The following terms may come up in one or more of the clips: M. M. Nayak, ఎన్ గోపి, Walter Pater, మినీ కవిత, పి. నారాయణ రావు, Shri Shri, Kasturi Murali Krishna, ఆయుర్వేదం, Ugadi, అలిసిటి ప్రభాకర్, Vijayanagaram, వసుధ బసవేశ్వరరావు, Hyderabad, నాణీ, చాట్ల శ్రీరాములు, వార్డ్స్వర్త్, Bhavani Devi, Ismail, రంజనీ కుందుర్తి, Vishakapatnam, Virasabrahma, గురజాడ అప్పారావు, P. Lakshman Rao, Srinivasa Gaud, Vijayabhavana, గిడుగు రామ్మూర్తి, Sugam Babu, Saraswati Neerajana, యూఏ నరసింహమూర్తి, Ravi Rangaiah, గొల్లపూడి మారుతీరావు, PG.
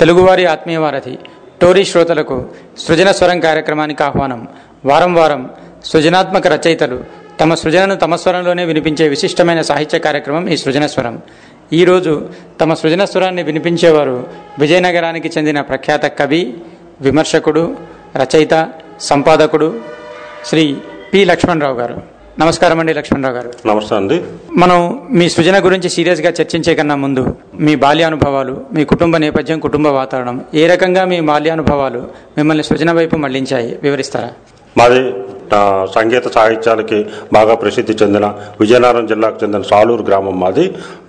తెలుగువారి ఆత్మీయ వారధి టోరీ శ్రోతలకు సృజన స్వరం కార్యక్రమానికి ఆహ్వానం. వారం వారం సృజనాత్మక రచయితలు తమ సృజనను తమ స్వరంలోనే వినిపించే విశిష్టమైన సాహిత్య కార్యక్రమం ఈ సృజన స్వరం. ఈరోజు తమ సృజన స్వరాన్ని వినిపించేవారు విజయనగరానికి చెందిన ప్రఖ్యాత కవి, విమర్శకుడు, రచయిత, సంపాదకుడు శ్రీ పి. లక్ష్మణ్ రావు గారు. నమస్కారం అండి లక్ష్మణ్ రావు గారు. నమస్కారం అండి. మనం మీ సృజన గురించి సీరియస్గా చర్చించే కన్నా ముందు మీ బాల్యానుభవాలు, మీ కుటుంబ నేపథ్యం, కుటుంబ వాతావరణం, ఏ రకంగా మీ బాల్యానుభవాలు మిమ్మల్ని సృజన వైపు మళ్లించాయి వివరిస్తారా? మాది సంగీత సాహిత్యాలకి బాగా ప్రసిద్ధి చెందిన విజయనగరం జిల్లాకు చెందిన సాలూరు గ్రామం మాది.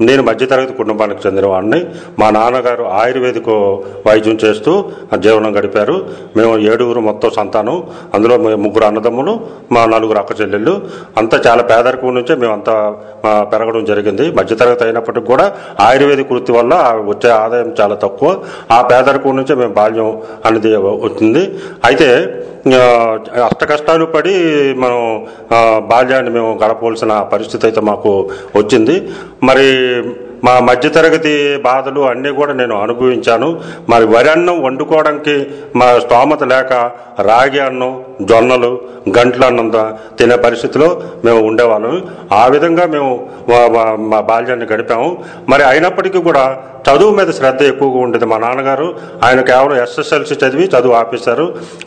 నేను మధ్యతరగతి కుటుంబానికి చెందిన వాడిని. మా నాన్నగారు ఆయుర్వేదిక వైద్యం చేస్తూ జీవనం గడిపారు. మేము 7 మొత్తం సంతానం. అందులో 3 అన్నదమ్ములు, మా 4 అక్క చెల్లెళ్ళు. అంతా చాలా పేదరికం నుంచే మేమంతా పెరగడం జరిగింది. మధ్యతరగతి అయినప్పటికీ కూడా ఆయుర్వేదిక వృత్తి వల్ల వచ్చే ఆదాయం చాలా తక్కువ. ఆ పేదరికం నుంచే మేము బాల్యం అనేది వచ్చింది. అయితే అష్ట కష్టాలు పడి మనం బాల్యాన్ని మేము గడపవలసిన పరిస్థితి అయితే మాకు వచ్చింది. మరి మా మధ్యతరగతి బాధలు అన్నీ కూడా నేను అనుభవించాను. మరి వరి అన్నం వండుకోవడానికి మా స్తోమత లేక రాగి అన్నం, జొన్నలు, గంటల అన్నం తినే పరిస్థితిలో మేము ఉండేవాళ్ళం. ఆ విధంగా మేము మా బాల్యాన్ని గడిపాము. మరి అయినప్పటికీ కూడా చదువు మీద శ్రద్ధ ఎక్కువగా ఉండేది. మా నాన్నగారు ఆయన కేవలం SSLC చదివి చదువు ఆపేశారు.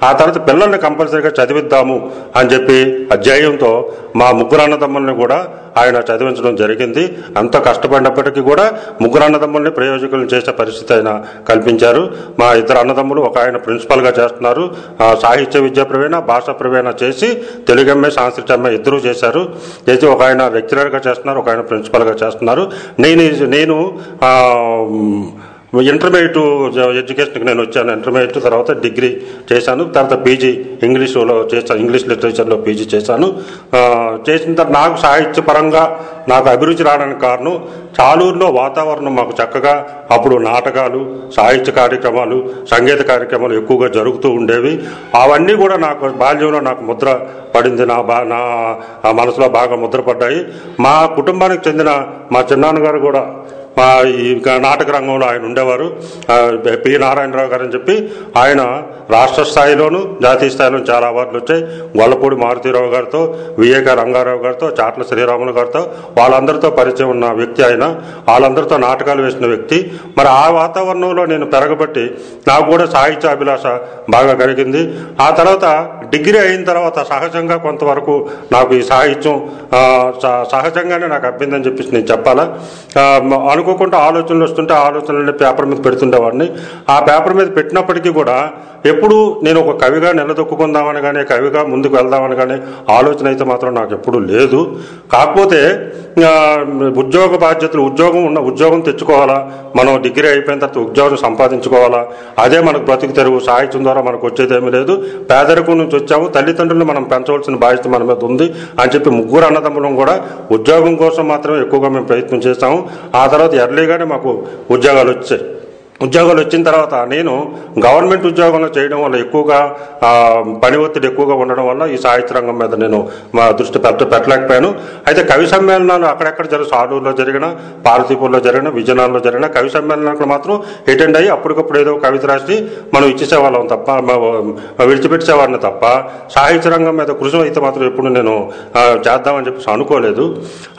ఆ తర్వాత పిల్లల్ని కంపల్సరీగా చదివిద్దాము అని చెప్పి అధ్యాయంతో మా 3 అన్నదమ్ముల్ని కూడా ఆయన చదివించడం జరిగింది. అంత కష్టపడినప్పటికీ కూడా 3 అన్నదమ్ముల్ని ప్రయోజకులను చేసే పరిస్థితి ఆయన కల్పించారు. మా 2 అన్నదమ్ములు, ఒక ఆయన ప్రిన్సిపల్గా చేస్తున్నారు. సాహిత్య విద్యా ప్రవీణ, భాషా ప్రవీణ చేసి తెలుగు ఎంఏ, సాంస్కృతి ఎంఏ ఇద్దరూ చేశారు. చేసి ఒక ఆయన లెక్చరర్గా చేస్తున్నారు, ఒక ఆయన ప్రిన్సిపల్గా చేస్తున్నారు. నేను ఇంటర్మీడియట్ ఎడ్యుకేషన్కి నేను వచ్చాను. ఇంటర్మీడియట్ తర్వాత డిగ్రీ చేశాను. తర్వాత PG ఇంగ్లీషులో చేశాను, ఇంగ్లీష్ లిటరేచర్లో PG చేశాను. చేసిన తర్వాత నాకు సాహిత్యపరంగా నాకు అభిరుచి రావడానికి కారణం, చాలూరులో వాతావరణం మాకు చక్కగా అప్పుడు నాటకాలు, సాహిత్య కార్యక్రమాలు, సంగీత కార్యక్రమాలు ఎక్కువగా జరుగుతూ ఉండేవి. అవన్నీ కూడా నాకు బాల్యంలో నాకు ముద్ర పడింది, నా మనసులో బాగా ముద్రపడ్డాయి. మా కుటుంబానికి చెందిన మా చిన్నాన్నగారు కూడా నాటక రంగంలో ఆయన ఉండేవారు. P. నారాయణ రావు గారు అని చెప్పి ఆయన రాష్ట్ర స్థాయిలోను జాతీయ స్థాయిలోను చాలా అవార్డులు వచ్చాయి. గొల్లపూడి మారుతీరావు గారితో, వివేక రంగారావు గారితో, చాట్ల శ్రీరాములు గారితో వాళ్ళందరితో పరిచయం ఉన్న వ్యక్తి ఆయన. వాళ్ళందరితో నాటకాలు వేసిన వ్యక్తి. మరి ఆ వాతావరణంలో నేను పెరగబట్టి నాకు కూడా సాహిత్య అభిలాష బాగా కలిగింది. ఆ తర్వాత డిగ్రీ అయిన తర్వాత సహజంగా కొంతవరకు నాకు ఈ సాహిత్యం సహజంగానే నాకు అబ్బిందని చెప్పేసి నేను చెప్పాలా. అనుకోకుండా ఆలోచనలు వస్తుంటే ఆలోచనలు పేపర్ మీద పెడుతుండేవాడిని. ఆ పేపర్ మీద పెట్టినప్పటికీ కూడా ఎప్పుడు నేను ఒక కవిగా నిలదొక్కుందామని కానీ, కవిగా ముందుకు వెళ్దామని కానీ ఆలోచన అయితే మాత్రం నాకు ఎప్పుడూ లేదు. కాకపోతే ఉద్యోగ బాధ్యతలు, ఉద్యోగం తెచ్చుకోవాలా, మనం డిగ్రీ అయిపోయిన తర్వాత ఉద్యోగం సంపాదించుకోవాలా, అదే మనకు బ్రతుకు తెరువు. సాహిత్యం ద్వారా మనకు వచ్చేదేమీ లేదు. పేదరికం నుంచి వచ్చాము, తల్లిదండ్రులను మనం పెంచవలసిన బాధ్యత మన మీద ఉంది అని చెప్పి 3 అన్నదమ్ములం కూడా ఉద్యోగం కోసం మాత్రం ఎక్కువగా మేము ప్రయత్నం చేశాము. ఆ తర్వాత ఎర్లీగానే మాకు ఉద్యోగాలు వచ్చాయి. ఉద్యోగాలు వచ్చిన తర్వాత నేను గవర్నమెంట్ ఉద్యోగంలో చేయడం వల్ల ఎక్కువగా పని ఒత్తిడి ఎక్కువగా ఉండడం వల్ల ఈ సాహిత్య రంగం మీద నేను దృష్టి పెట్టలేకపోయాను. అయితే కవి సమ్మేళనాలు అక్కడెక్కడ జరిగిన, సాలూరులో జరిగిన, పార్వతీపూర్లో జరిగిన, విజయనగరంలో జరిగిన కవి సమ్మేళనాలకు మాత్రం అటెండ్ అయ్యి అప్పటికప్పుడు ఏదో కవిత రాసి మనం ఇచ్చేసేవాళ్ళం తప్ప, విడిచిపెట్టేసేవాడిని తప్ప సాహిత్య రంగం మీద కృషి అయితే మాత్రం ఎప్పుడు నేను చేద్దామని చెప్పేసి అనుకోలేదు.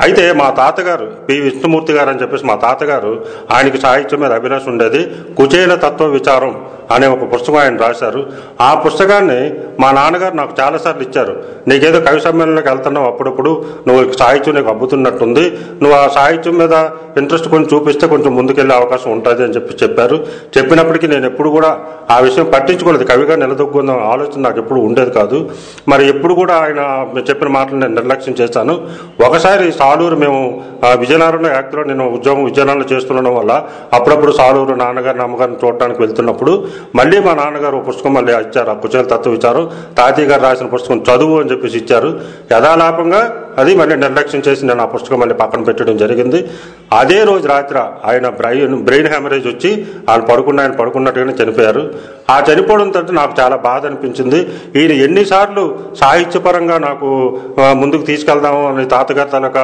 అయితే మా తాతగారు P. విష్ణుమూర్తి గారు అని చెప్పేసి మా తాతగారు, ఆయనకి సాహిత్యం మీద అభిలాష ఉండేది. కుచేల తత్వ విచారం అనే ఒక పుస్తకం ఆయన రాశారు. ఆ పుస్తకాన్ని మా నాన్నగారు నాకు చాలాసార్లు ఇచ్చారు. నీకేదో కవి సమ్మేళనలోకి వెళ్తున్నావు, అప్పుడప్పుడు నువ్వు సాహిత్యం నీకు అబ్బుతున్నట్టుంది, నువ్వు ఆ సాహిత్యం మీద ఇంట్రెస్ట్ కొంచెం చూపిస్తే కొంచెం ముందుకెళ్ళే అవకాశం ఉంటుంది అని చెప్పి చెప్పారు. చెప్పినప్పటికీ నేను ఎప్పుడు కూడా ఆ విషయం పట్టించుకోలేదు. కవిగా నిలదొక్కుందాం ఆలోచన నాకు ఎప్పుడు ఉండేది కాదు. మరి ఎప్పుడు కూడా ఆయన చెప్పిన మాటలు నేను నిర్లక్ష్యం చేశాను. ఒకసారి సాలూరు మేము విజయనగరంలో యాక్ట్లో నేను ఉద్యోగం విజయనగరంలో చేస్తుండడం వల్ల అప్పుడప్పుడు సాలూరు నాన్నగారిని, అమ్మగారిని చూడడానికి వెళ్తున్నప్పుడు మళ్ళీ మా నాన్నగారు పుస్తకం మళ్ళీ ఇచ్చారు. ఆ కుచేల తత్వ విచారం తాతయ్య గారు రాసిన పుస్తకం చదువు అని చెప్పేసి ఇచ్చారు. యథాలాపంగా అది మళ్ళీ నిర్లక్ష్యం చేసి నేను ఆ పుస్తకం మళ్ళీ పక్కన పెట్టడం జరిగింది. అదే రోజు రాత్రి ఆయన బ్రెయిన్ హ్యామరేజ్ వచ్చి ఆయన పడుకున్నట్టుగానే చనిపోయారు. ఆ చనిపోవడంతో నాకు చాలా బాధ అనిపించింది. ఈయన ఎన్నిసార్లు సాహిత్యపరంగా నాకు ముందుకు తీసుకెళ్దాము అని తాతగారు తనక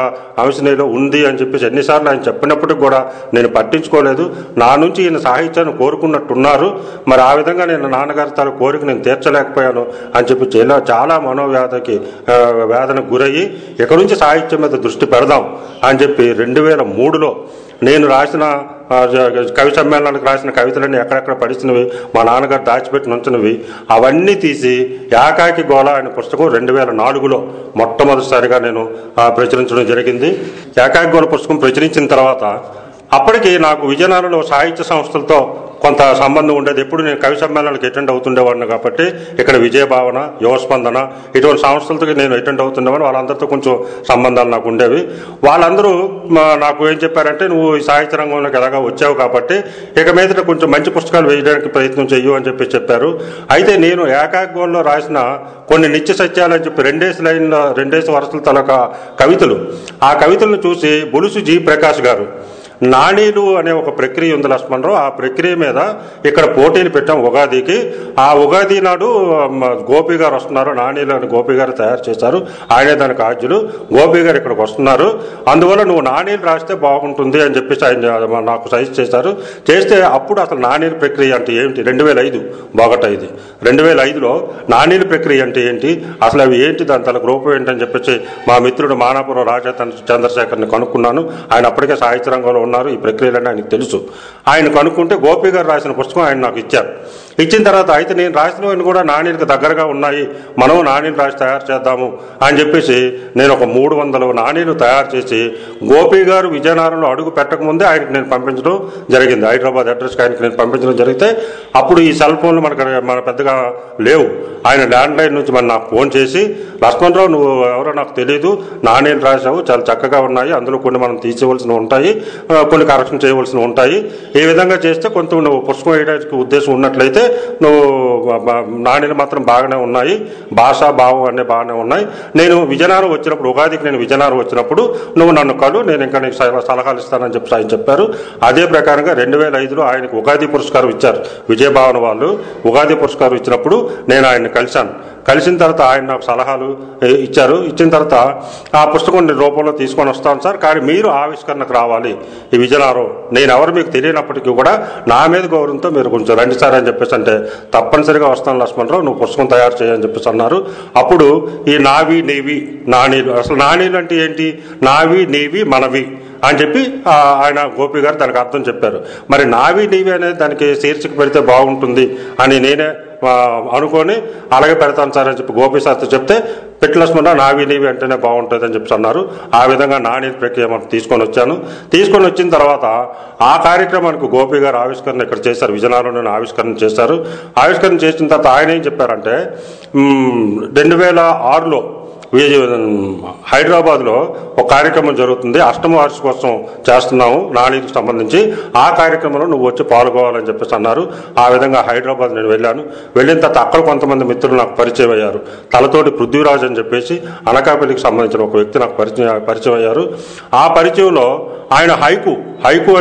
అంశనీలో ఉంది అని చెప్పేసి ఎన్నిసార్లు ఆయన చెప్పినప్పటికి కూడా నేను పట్టించుకోలేదు. నా నుంచి ఈయన సాహిత్యాన్ని కోరుకున్నట్టున్నారు. మరి ఆ విధంగా నేను నాన్నగారి తన కోరిక నేను తీర్చలేకపోయాను అని చెప్పి చాలా వేదనకు గురయ్యి ఇక్కడ నుంచి సాహిత్యం మీద దృష్టి పెడదాం అని చెప్పి 2003లో నేను రాసిన కవి సమ్మేళనానికి రాసిన కవితలన్నీ ఎక్కడెక్కడ పడిచినవి మా నాన్నగారు దాచిపెట్టిన ఉంచినవి అవన్నీ తీసి ఏకాకి గోళ అనే పుస్తకం 2004లో మొట్టమొదటిసారిగా నేను ప్రచురించడం జరిగింది. ఏకాకి గోళ పుస్తకం ప్రచురించిన తర్వాత అప్పటికి నాకు విజయనగరంలో సాహిత్య సంస్థలతో కొంత సంబంధం ఉండేది. ఎప్పుడు నేను కవి సమ్మేళనాలకు అటెండ్ అవుతుండేవాడిని కాబట్టి ఇక్కడ విజయభావన, యువస్పందన ఇటువంటి సంస్థలతో నేను అటెండ్ అవుతుండేవాడిని. వాళ్ళందరితో కొంచెం సంబంధాలు నాకు ఉండేవి. వాళ్ళందరూ నాకు ఏం చెప్పారంటే, నువ్వు ఈ సాహిత్య రంగంలోకి ఎలాగా వచ్చావు కాబట్టి ఇక మీదట కొంచెం మంచి పుస్తకాలు వేయడానికి ప్రయత్నం చెయ్యు అని చెప్పి చెప్పారు. అయితే నేను ఏకాగ్రంలో రాసిన కొన్ని నిత్య సత్యాలు అని చెప్పి రెండేసి వరుసలు తనొక కవితలు, ఆ కవితలను చూసి బొలుసు జి ప్రకాష్ గారు నాణీలు అనే ఒక ప్రక్రియ ఉంది లక్ష్మణ్ రావు, ఆ ప్రక్రియ మీద ఇక్కడ పోటీని పెట్టాం ఉగాదికి. ఆ ఉగాది నాడు గోపి గారు వస్తున్నారు, నాణీలు అని గోపి గారు తయారు చేశారు, ఆయనే దానికి ఆద్యులు. గోపి గారు ఇక్కడికి వస్తున్నారు, అందువల్ల నువ్వు నాణీలు రాస్తే బాగుంటుంది అని చెప్పేసి ఆయన నాకు సజెస్ట్ చేశారు. చేస్తే అప్పుడు అసలు నాణీల ప్రక్రియ అంటే ఏంటి, 2005లో నాణీల ప్రక్రియ అంటే ఏంటి, అసలు అవి ఏంటి, దాని తన రూపం ఏంటని చెప్పేసి మా మిత్రుడు మానాపురం రాజా చంద్రశేఖర్ని కనుక్కున్నాను. ఆయన అప్పటికే సాహిత్య రంగంలో ఉన్నారు, ఈ ప్రక్రియలన్నీ ఆయనకు తెలుసు. ఆయన కనుక్కుంటే గోపి గారు రాసిన పుస్తకం ఆయన నాకు ఇచ్చారు. ఇచ్చిన తర్వాత అయితే నేను రాసినవన్నీ కూడా నాణ్యులకు దగ్గరగా ఉన్నాయి, మనం నాణ్యులు రాసి తయారు చేద్దాము అని చెప్పేసి నేను ఒక 300 నాణ్యులు తయారు చేసి గోపి గారు విజయనగరంలో అడుగు పెట్టకముందే ఆయనకు నేను పంపించడం జరిగింది. హైదరాబాద్ అడ్రస్కి ఆయనకు నేను పంపించడం జరిగితే అప్పుడు ఈ సెల్ ఫోన్లు మన పెద్దగా లేవు. ఆయన ల్యాండ్లైన్ నుంచి మన నాకు ఫోన్ చేసి, లక్ష్మణ్ రావు నువ్వు ఎవరో నాకు తెలియదు, నాణ్యులు రాసావు, చాలా చక్కగా ఉన్నాయి, అందులో కొన్ని మనం తీసేవలసినవి ఉంటాయి, కొన్ని కరెక్షన్ చేయవలసినవి ఉంటాయి, ఈ విధంగా చేస్తే కొంత నువ్వు పుస్తకం వేయడానికి ఉద్దేశం ఉన్నట్లయితే నువ్వు నాణ్యలు మాత్రం బాగానే ఉన్నాయి, భాషా భావం అనే బాగానే ఉన్నాయి, నేను విజయనగరం వచ్చినప్పుడు ఉగాదికి నేను విజయనగరం వచ్చినప్పుడు నువ్వు నన్ను కలు, నేను ఇంకా నీకు సలహాలు ఇస్తానని చెప్పి ఆయన చెప్పారు. అదే ప్రకారంగా 2005లో ఆయనకు ఉగాది పురస్కారం ఇచ్చారు విజయభావన వాళ్ళు. ఉగాది పురస్కారం ఇచ్చినప్పుడు నేను ఆయన్ని కలిసిన తర్వాత ఆయన నాకు సలహాలు ఇచ్చారు. ఇచ్చిన తర్వాత ఆ పుస్తకం రూపంలో తీసుకొని వస్తాను సార్, కానీ మీరు ఆవిష్కరణకు రావాలి ఈ విజయనగరం, నేను ఎవరు మీకు తెలియనప్పటికీ కూడా నా మీద గౌరవంతో మీరు కొంచెం రండి సార్ అని చెప్పేసి అంటే, తప్పనిసరిగా వస్తాను లక్ష్మణ్ రావు, నువ్వు పుస్తకం తయారు చేయని చెప్పేసి అన్నారు. అప్పుడు ఈ నావి నీవి నాణీలు, అసలు నాణీలు అంటే ఏంటి, నావి నీవి మనవి అని చెప్పి ఆయన గోపి గారు దానికి అర్థం చెప్పారు. మరి నావి నీవి అనేది దానికి శీర్షిక పెడితే బాగుంటుంది అని నేనే అనుకొని అలాగే పెడతాను సార్ అని చెప్పి గోపి శాస్త్రి చెప్తే, పెట్టలేసుకున్నా నావి నీవి అంటేనే బాగుంటుంది అని చెప్పి అన్నారు. ఆ విధంగా నాణ్య ప్రక్రియ మనం తీసుకొని వచ్చాను. తీసుకొని వచ్చిన తర్వాత ఆ కార్యక్రమానికి గోపి గారు ఆవిష్కరణ ఇక్కడ చేశారు, విజయనగరంలోనే ఆవిష్కరణ చేశారు. ఆవిష్కరణ చేసిన తర్వాత ఆయన ఏం చెప్పారంటే, 2006లో హైదరాబాద్లో ఒక కార్యక్రమం జరుగుతుంది, అష్టమ వార్షికోత్సవం చేస్తున్నాము నాణ్యతకు సంబంధించి, ఆ కార్యక్రమంలో నువ్వు వచ్చి పాల్గొవాలని చెప్పేసి అన్నారు. ఆ విధంగా హైదరాబాద్ నేను వెళ్ళాను. వెళ్ళిన తర్వాత అక్కడ కొంతమంది మిత్రులు నాకు పరిచయం అయ్యారు. తలతోటి పృథ్వీరాజ్ అని చెప్పేసి అనకాపల్లికి సంబంధించిన ఒక వ్యక్తి నాకు పరిచయం అయ్యారు. ఆ పరిచయంలో ఆయన హైకు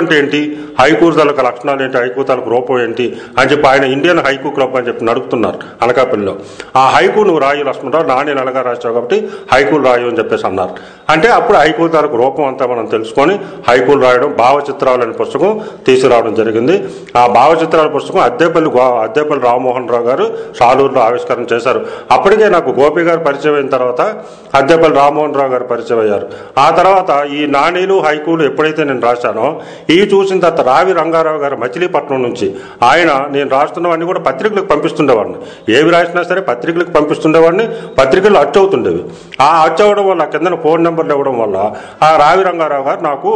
అంటే ఏంటి, హైకు తాలూకు లక్షణాలు ఏంటి, హైకు తాలూకు రూపం ఏంటి అని చెప్పి ఆయన ఇండియన్ హైకు క్లబ్ అని చెప్పి నడుపుతున్నారు అనకాపల్లిలో. ఆ హైకు నువ్వు రాయి లక్ష్మణరావు, నాణ్యలు ఎలాగా రాసావు కాబట్టి హైకులు రాయు అని చెప్పేసి అన్నారు. అంటే అప్పుడు హైకు తాలూకు రూపం అంతా మనం తెలుసుకొని హైకులు రాయడం, భావచిత్రాలు అనే పుస్తకం తీసుకురావడం జరిగింది. ఆ భావచిత్రాల పుస్తకం అద్దెపల్లి రామ్మోహన్ రావు గారు సాలూరులో ఆవిష్కరణ చేశారు. అప్పటికే నాకు గోపి గారు పరిచయం అయిన తర్వాత అద్దెపల్లి రామ్మోహన్ రావు గారు పరిచయం అయ్యారు. ఆ తర్వాత ఈ నాణీలు హైకులు ఎప్పుడైతే నేను రాశానో ఇవి చూసిన తర్వాత రావి రంగారావు గారు మచిలీపట్నం నుంచి ఆయన నేను రాస్తున్నవన్నీ కూడా పత్రికలకు పంపిస్తుండేవాడిని, ఏవి రాసినా సరే పత్రికలకు పంపిస్తుండేవాడిని, పత్రికలు అచ్చవుతుండేవి. ఆ అచ్చవడం వల్ల కింద ఫోన్ నెంబర్లు ఇవ్వడం వల్ల ఆ రావి రంగారావు గారు నాకు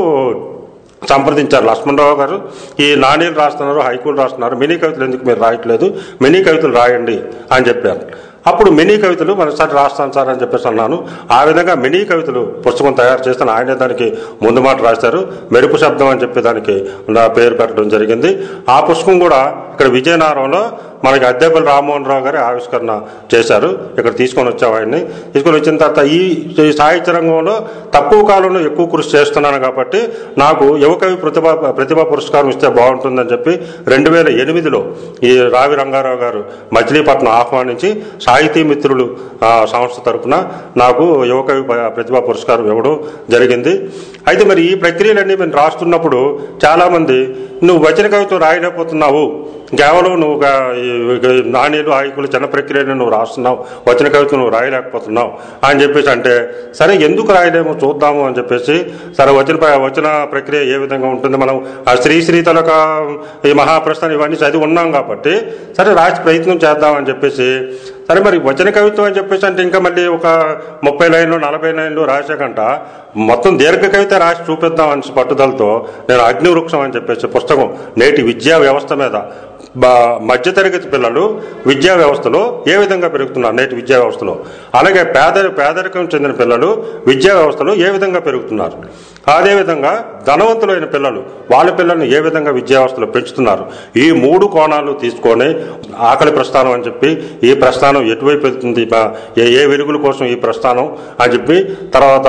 సంప్రదించారు, లక్ష్మణ్ రావు గారు ఈ నాణీలు రాస్తున్నారు, హైకూలు రాస్తున్నారు, మినీ కవితలు ఎందుకు మీరు రాయట్లేదు, మినీ కవితలు రాయండి అని చెప్పారు. అప్పుడు మినీ కవితలు మరోసారి రాస్తాను సార్ అని చెప్పేసి అన్నాను. ఆ విధంగా మినీ కవితలు పుస్తకం తయారు చేస్తాను. ఆయనే దానికి ముందు మాట రాశారు. మెరుపు శబ్దం అని చెప్పి దానికి నా పేరు పెట్టడం జరిగింది. ఆ పుస్తకం కూడా ఇక్కడ విజయనగరంలో మనకి అద్దెపల్లి రామ్మోహన్ రావు గారి ఆవిష్కరణ చేశారు. ఇక్కడ తీసుకొని వచ్చాము ఆయన్ని. తీసుకొని వచ్చిన తర్వాత ఈ సాహిత్య రంగంలో తక్కువ కాలంలో ఎక్కువ కృషి చేస్తున్నాను కాబట్టి నాకు యువకవి ప్రతిభా పురస్కారం ఇస్తే బాగుంటుందని చెప్పి 2008లో ఈ రావి రంగారావు గారు మచిలీపట్నం ఆహ్వానించి సాహితీ మిత్రులు సంస్థ తరఫున నాకు యువకవి ప్రతిభా పురస్కారం ఇవ్వడం జరిగింది. అయితే మరి ఈ ప్రక్రియలన్నీ నేను రాస్తున్నప్పుడు చాలామంది నువ్వు వచన కవిత్వం రాయలేకపోతున్నావు, కేవలం నువ్వు నాణ్యులు ఆయుకులు చిన్న ప్రక్రియను నువ్వు రాస్తున్నావు, వచన కవిత్వం నువ్వు రాయలేకపోతున్నావు అని చెప్పేసి అంటే సరే ఎందుకు రాయలేమో చూద్దాము అని చెప్పేసి సరే వచన ప్రక్రియ ఏ విధంగా ఉంటుంది, మనం ఆ శ్రీశ్రీ తలక ఈ మహాప్రస్థానం ఇవన్నీ చదివి ఉన్నాం కాబట్టి సరే రాసి ప్రయత్నం చేద్దామని చెప్పేసి సరే మరి వచన కవిత్వం అని చెప్పేసి అంటే ఇంకా మళ్ళీ ఒక 30 లైన్లు 40 లైన్లు రాసాకంట మొత్తం దీర్ఘ కవిత రాసి చూపిద్దాం అని పట్టుదలతో నేను అగ్నివృక్షం అని చెప్పేసి పుస్తకం నేటి విద్యా వ్యవస్థ మీద మధ్యతరగతి పిల్లలు విద్యా వ్యవస్థలో ఏ విధంగా పెరుగుతున్నారు, నేటి విద్యా వ్యవస్థలో అలాగే పేదరికం చెందిన పిల్లలు విద్యా వ్యవస్థలో ఏ విధంగా పెరుగుతున్నారు, అదేవిధంగా ధనవంతులైన పిల్లలు వాళ్ళ పిల్లల్ని ఏ విధంగా విద్యా వ్యవస్థలో పెంచుతున్నారు, ఈ 3 కోణాలు తీసుకొని ఆకలి ప్రస్థానం అని చెప్పి ఈ ప్రస్థానం ఎటువైపు వెళ్తుంది, ఏ వెలుగుల కోసం ఈ ప్రస్థానం అని చెప్పి, తర్వాత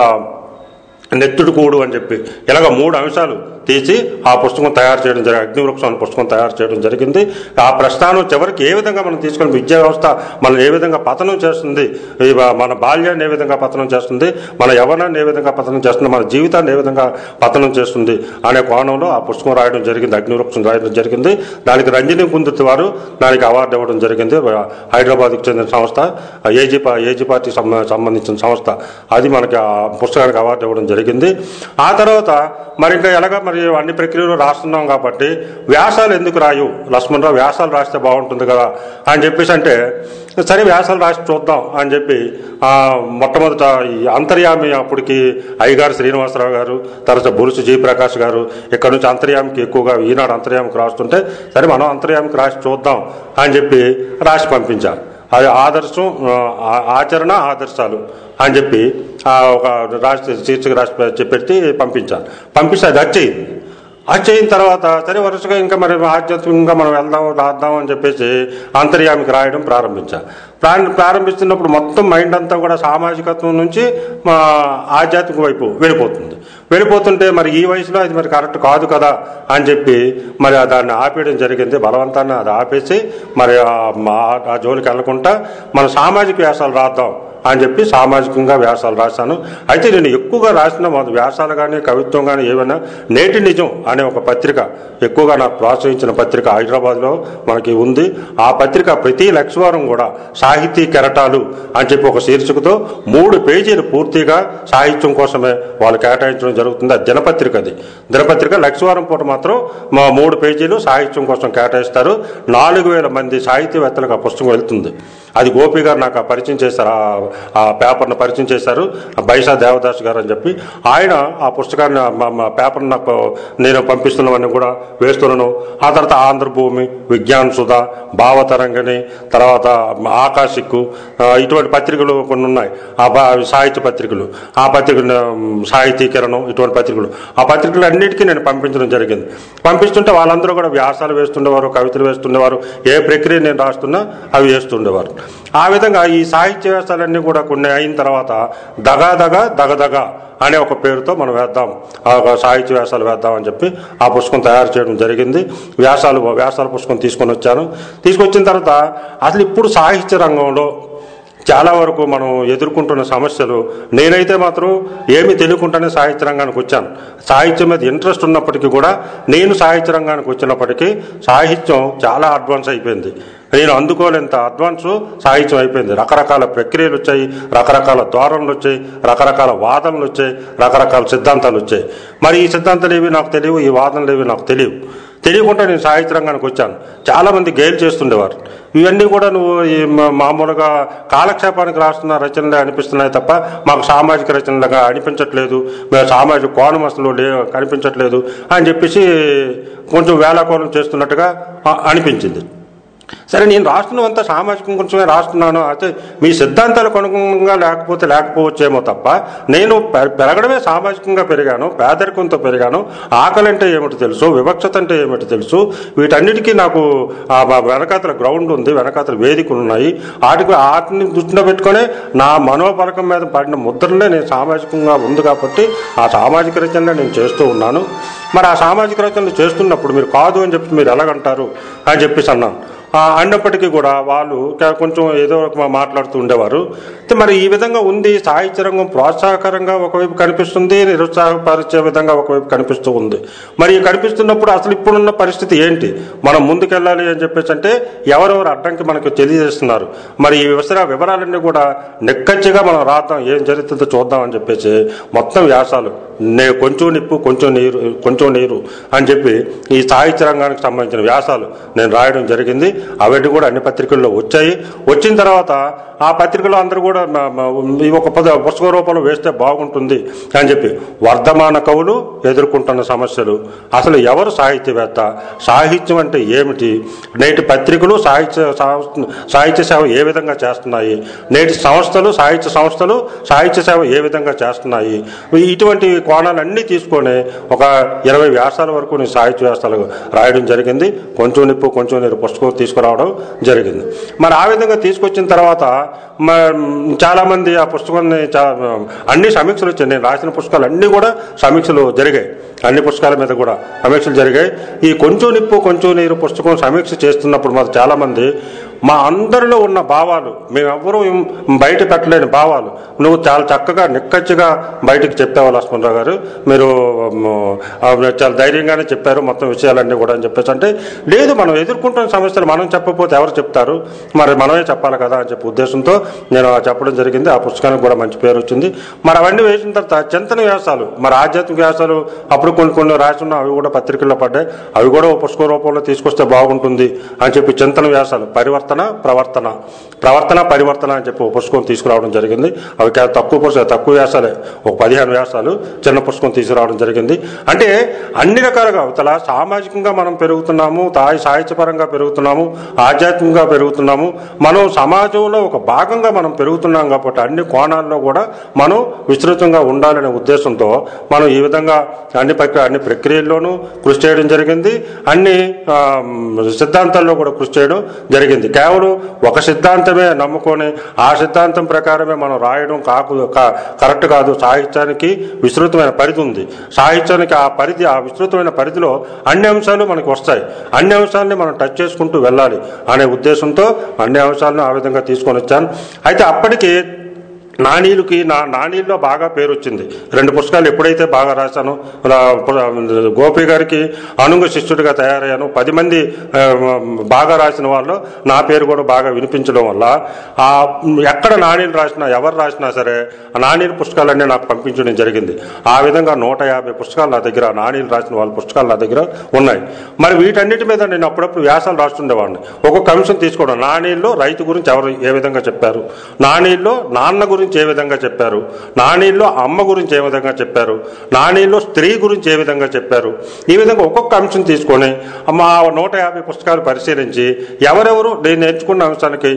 నెత్తుడు కూడు అని చెప్పి ఇలాగ 3 అంశాలు తీసి ఆ పుస్తకం తయారు చేయడం జరిగింది. అగ్నివృక్షం అనే పుస్తకం తయారు చేయడం జరిగింది. ఆ ప్రస్థానం చివరికి ఏ విధంగా మనం తీసుకుని విద్యా వ్యవస్థ మనం ఏ విధంగా పతనం చేస్తుంది, మన బాల్యాన్ని ఏ విధంగా పతనం చేస్తుంది, మన యవ్వనాన్ని ఏ విధంగా పతనం చేస్తుంది, మన జీవితాన్ని ఏ విధంగా పతనం చేస్తుంది అనే కోణంలో ఆ పుస్తకం రాయడం జరిగింది, అగ్నివృక్షం రాయడం జరిగింది. దానికి రంజనీ కుందుర్తి వారు దానికి అవార్డు ఇవ్వడం జరిగింది. హైదరాబాద్కు చెందిన సంస్థ ఏజీ పార్టీ సంబంధించిన సంస్థ అది మనకి ఆ పుస్తకానికి అవార్డు ఇవ్వడం జరిగింది. ఆ తర్వాత మరి ఇంకా ఎలాగ అన్ని ప్రక్రియలు రాస్తున్నాం కాబట్టి వ్యాసాలు ఎందుకు రాయు లక్ష్మణ్ రావు, వ్యాసాలు రాస్తే బాగుంటుంది కదా అని చెప్పేసి అంటే సరే వ్యాసాలు రాసి చూద్దాం అని చెప్పి మొట్టమొదట ఈ అంతర్యామి అప్పటికి అయ్యగారు శ్రీనివాసరావు గారు, తర్వాత బురుసు జీ ప్రకాష్ గారు ఇక్కడ నుంచి అంతర్యామికి ఎక్కువగా ఈనాడు అంతర్యామికి రాస్తుంటే సరే మనం అంతర్యామికి రాసి చూద్దాం అని చెప్పి రాసి పంపించారు. అది ఆదర్శం ఆచరణ ఆదర్శాలు అని చెప్పి ఒక రాష్ట్ర శీర్షిక రాష్ట్ర పెట్టి పంపించాను. పంపిస్తే అది అచ్చయిన తర్వాత సరే వరుసగా ఇంకా మరి ఆధ్యాత్మికంగా మనం రాద్దాం అని చెప్పేసి అంతర్యామికి రాయడం ప్రారంభించాను. ప్రారంభిస్తున్నప్పుడు మొత్తం మైండ్ అంతా కూడా సామాజికత్వం నుంచి మా ఆధ్యాత్మిక వైపు వెళ్ళిపోతుంటే మరి ఈ వయసులో అది మరి కరెక్ట్ కాదు కదా అని చెప్పి మరి దాన్ని ఆపేయడం జరిగింది. బలవంతాన్ని అది ఆపేసి మరి ఆ జోలికి వెళ్ళకుండా మన సామాజిక వ్యాసాలు రాద్దాం అని చెప్పి సామాజికంగా వ్యాసాలు రాశాను. అయితే నేను ఎక్కువగా రాసిన వ్యాసాలు కానీ కవిత్వం కానీ ఏమైనా నేటి నిజం అనే ఒక పత్రిక ఎక్కువగా నాకు ప్రోత్సహించిన పత్రిక హైదరాబాద్లో మనకి ఉంది. ఆ పత్రిక ప్రతి లక్షవారం కూడా సాహితీ కెరటాలు అని చెప్పి ఒక శీర్షికతో 3 పేజీలు పూర్తిగా సాహిత్యం కోసమే వాళ్ళు కేటాయించడం జరుగుతుంది. ఆ దినపత్రిక అది దినపత్రిక లక్షవారం పూట మాత్రం 3 పేజీలు సాహిత్యం కోసం కేటాయిస్తారు. 4000 మంది సాహితీవేత్తలకు ఆ పుస్తకం వెళ్తుంది. అది గోపి గారు నాకు పరిచయం చేశారు, ఆ పేపర్ను పరిచయం చేశారు బైసా దేవదాస్ గారు అని చెప్పి ఆయన. ఆ పుస్తకాన్ని పేపర్ను నాకు నేను పంపిస్తున్నామని కూడా వేస్తున్నాను. ఆ తర్వాత ఆంధ్రభూమి, విజ్ఞాన సుధ, భావతరంగిణి, తర్వాత ఆకాశిక్కు ఇటువంటి పత్రికలు కొన్ని ఉన్నాయి, ఆ సాహిత్య పత్రికలు, ఆ పత్రికలు సాహితీకరణం ఇటువంటి పత్రికలు, ఆ పత్రికలు అన్నిటికీ నేను పంపించడం జరిగింది. పంపిస్తుంటే వాళ్ళందరూ కూడా వ్యాసాలు వేస్తుండేవారు, కవితలు వేస్తుండేవారు, ఏ ప్రక్రియ నేను రాస్తున్నా అవి వేస్తుండేవారు. ఆ విధంగా ఈ సాహిత్య వ్యాసాలన్నీ కూడా కొన్ని అయిన తర్వాత దగదగ అనే ఒక పేరుతో మనం వేద్దాం, సాహిత్య వ్యాసాలు వేద్దాం అని చెప్పి ఆ పుస్తకం తయారు చేయడం జరిగింది. వ్యాసాల పుస్తకం తీసుకొని వచ్చాను. తీసుకొచ్చిన తర్వాత అసలు ఇప్పుడు సాహిత్య రంగంలో చాలా వరకు మనం ఎదుర్కొంటున్న సమస్యలు, నేనైతే మాత్రం ఏమీ తెలియకుండానే సాహిత్య రంగానికి వచ్చాను. సాహిత్యం మీద ఇంట్రెస్ట్ ఉన్నప్పటికీ కూడా నేను సాహిత్య రంగానికి వచ్చినప్పటికీ సాహిత్యం చాలా అడ్వాన్స్ అయిపోయింది. నేను అందుకోలేంత అడ్వాన్సు సాహిత్యం అయిపోయింది. రకరకాల ప్రక్రియలు వచ్చాయి, రకరకాల ధోరణులు వచ్చాయి, రకరకాల వాదనలు వచ్చాయి, రకరకాల సిద్ధాంతాలు వచ్చాయి. మరి ఈ సిద్ధాంతాలు ఏవి నాకు తెలియవు, ఈ వాదనలు ఏవి నాకు తెలియవు. తెలియకుండా నేను సాహిత్య రంగానికి వచ్చాను. చాలామంది గేలు చేస్తుండేవారు. ఇవన్నీ కూడా నువ్వు ఈ మామూలుగా కాలక్షేపానికి రాస్తున్న రచనలే అనిపిస్తున్నాయి తప్ప మాకు సామాజిక రచనలుగా అనిపించట్లేదు, సామాజిక కోణం అసలు కనిపించట్లేదు అని చెప్పేసి కొంచెం వేళాకోళం చేస్తున్నట్టుగా అనిపించింది. సరే నేను రాస్తున్నాను అంతా సామాజికం గురించి రాస్తున్నాను, అయితే మీ సిద్ధాంతాలకు అనుగుణంగా లేకపోతే లేకపోవచ్చేమో తప్ప నేను పెరగడమే సామాజికంగా పెరిగాను, పేదరికంతో పెరిగాను, ఆకలి అంటే ఏమిటి తెలుసు, వివక్షత అంటే ఏమిటి తెలుసు, వీటన్నిటికీ నాకు వెనకాతల గ్రౌండ్ ఉంది, వెనకాతల వేదికలు ఉన్నాయి, వాటిని దృష్టిలో పెట్టుకునే నా మనోబలకం మీద పడిన ముద్రలే నేను సామాజికంగా ఉంది కాబట్టి ఆ సామాజిక రచనలే నేను చేస్తూ ఉన్నాను. మరి ఆ సామాజిక రచనలు చేస్తున్నప్పుడు మీరు కాదు అని చెప్పి మీరు ఎలాగంటారు అని చెప్పేసి అన్నాను. అన్నప్పటికీ కూడా వాళ్ళు కొంచెం ఏదో ఒక మాట్లాడుతూ ఉండేవారు. మరి ఈ విధంగా ఉంది సాహిత్య రంగం, ప్రోత్సాహకరంగా ఒకవైపు కనిపిస్తుంది, నిరుత్సాహపరిచే విధంగా ఒకవైపు కనిపిస్తూ ఉంది. మరి కనిపిస్తున్నప్పుడు అసలు ఇప్పుడున్న పరిస్థితి ఏంటి, మనం ముందుకెళ్ళాలి అని చెప్పేసి అంటే ఎవరెవరు అడ్డంకి మనకు తెలియజేస్తున్నారు, మరి ఈ వివరాలన్నీ కూడా నిక్కచ్చిగా మనం రాద్దాం, ఏం జరుగుతుందో చూద్దాం అని చెప్పేసి మొత్తం వ్యాసాలు కొంచెం నిప్పు కొంచెం నీరు అని చెప్పి ఈ సాహిత్య రంగానికి సంబంధించిన వ్యాసాలు నేను రాయడం జరిగింది. అవన్నీ కూడా అన్ని పత్రికల్లో వచ్చాయి. వచ్చిన తర్వాత ఆ పత్రికలో అందరూ కూడా ఒక పుస్తక రూపంలో వేస్తే బాగుంటుంది అని చెప్పి వర్ధమాన కవులు ఎదుర్కొంటున్న సమస్యలు, అసలు ఎవరు సాహిత్యవేత్త, సాహిత్యం అంటే ఏమిటి, నేటి పత్రికలు సాహిత్య సేవ ఏ విధంగా చేస్తున్నాయి, నేటి సాహిత్య సంస్థలు సాహిత్య సేవ ఏ విధంగా చేస్తున్నాయి, ఇటువంటి కోణాలన్నీ తీసుకొని ఒక 20 వ్యాసాల వరకు నేను సాహిత్య వ్యాసాలు రాయడం జరిగింది. కొంచెం నిప్పు పుస్తకం తీసుకురావడం జరిగింది. మరి ఆ విధంగా తీసుకొచ్చిన తర్వాత చాలామంది ఆ పుస్తకాన్ని అన్ని సమీక్షలు వచ్చాయి. నేను రాసిన పుస్తకాలు అన్నీ కూడా సమీక్షలు జరిగాయి, అన్ని పుస్తకాల మీద కూడా సమీక్షలు జరిగాయి. ఈ కొంచెం నిప్పు కొంచెం నీరు పుస్తకం సమీక్ష చేస్తున్నప్పుడు మాకు చాలామంది మా అందరిలో ఉన్న భావాలు, మేమెవ్వరూ బయట పెట్టలేని భావాలు నువ్వు చాలా చక్కగా నిక్కచ్చిగా బయటకు చెప్పావు లక్ష్మణరావు గారు, మీరు చాలా ధైర్యంగానే చెప్పారు మొత్తం విషయాలన్నీ కూడా అని చెప్పేసి అంటే, లేదు మనం ఎదుర్కొంటున్న సమస్యలు మనం చెప్పకపోతే ఎవరు చెప్తారు, మరి మనమే చెప్పాలి కదా అని చెప్పే ఉద్దేశంతో నేను చెప్పడం జరిగింది. ఆ పుస్తకానికి కూడా మంచి పేరు వచ్చింది. మరి అవన్నీ వేసిన తర్వాత చింతన వ్యాసాలు, మరి ఆధ్యాత్మిక వ్యాసాలు అప్పుడు కొన్ని రాసున్నా అవి కూడా పత్రికల్లో పడ్డాయి, అవి కూడా పుస్తక రూపంలో తీసుకొస్తే బాగుంటుంది అని చెప్పి చింతన వ్యాసాలు ప్రవర్తన అని చెప్పి పుస్తకం తీసుకురావడం జరిగింది. అవి తక్కువ వ్యాసాలే, ఒక 15 వ్యాసాలు చిన్న పుస్తకం తీసుకురావడం జరిగింది. అంటే అన్ని రకాలుగా అవతల సామాజికంగా మనం పెరుగుతున్నాము, సాహిత్యపరంగా పెరుగుతున్నాము, ఆధ్యాత్మికంగా పెరుగుతున్నాము, మనం సమాజంలో ఒక భాగంగా మనం పెరుగుతున్నాం కాబట్టి అన్ని కోణాల్లో కూడా మనం విస్తృతంగా ఉండాలనే ఉద్దేశంతో మనం ఈ విధంగా అన్ని ప్రక్రియల్లోనూ కృషి చేయడం జరిగింది, అన్ని సిద్ధాంతాల్లో కూడా కృషి చేయడం జరిగింది. కేవలం ఒక సిద్ధాంతమే నమ్ముకొని ఆ సిద్ధాంతం ప్రకారమే మనం రాయడం కరెక్ట్ కాదు. సాహిత్యానికి విస్తృతమైన పరిధి ఉంది, సాహిత్యానికి ఆ విస్తృతమైన పరిధిలో అన్ని అంశాలు మనకు వస్తాయి, అన్ని అంశాలని మనం టచ్ చేసుకుంటూ వెళ్ళాలి అనే ఉద్దేశంతో అన్ని అంశాలను ఆ విధంగా తీసుకొని వచ్చాను. అయితే అప్పటికి నానీలకి నానీల్లో బాగా పేరు వచ్చింది. 2 పుస్తకాలు ఎప్పుడైతే బాగా రాశానో, గోపి గారికి అనుంగ శిష్యుడిగా తయారయ్యాను. 10 మంది బాగా రాసిన వాళ్ళు నా పేరు కూడా బాగా వినిపించడం వల్ల ఎక్కడ నానీలు రాసినా ఎవరు రాసినా సరే ఆ నానీల పుస్తకాలన్నీ నాకు పంపించడం జరిగింది. ఆ విధంగా 150 పుస్తకాలు నా దగ్గర, నానీలు రాసిన వాళ్ళ పుస్తకాలు నా దగ్గర ఉన్నాయి. మరి వీటన్నిటి మీద నేను అప్పుడప్పుడు వ్యాసాలు రాస్తుండేవాడిని, ఒక్కొక్క అంశం తీసుకోవడం. నానీల్లో రైతు గురించి ఎవరు ఏ విధంగా చెప్పారు, నానీల్లో నాన్న గురించి ఏ విధంగా చెప్పారు, నానీల్లో అమ్మ గురించి ఏ విధంగా చెప్పారు, నానీల్లో స్త్రీ గురించి ఏ విధంగా చెప్పారు, ఈ విధంగా ఒక్కొక్క అంశం తీసుకొని మా 150 పుస్తకాలు పరిశీలించి ఎవరెవరు నేను నేర్చుకున్న అంశానికి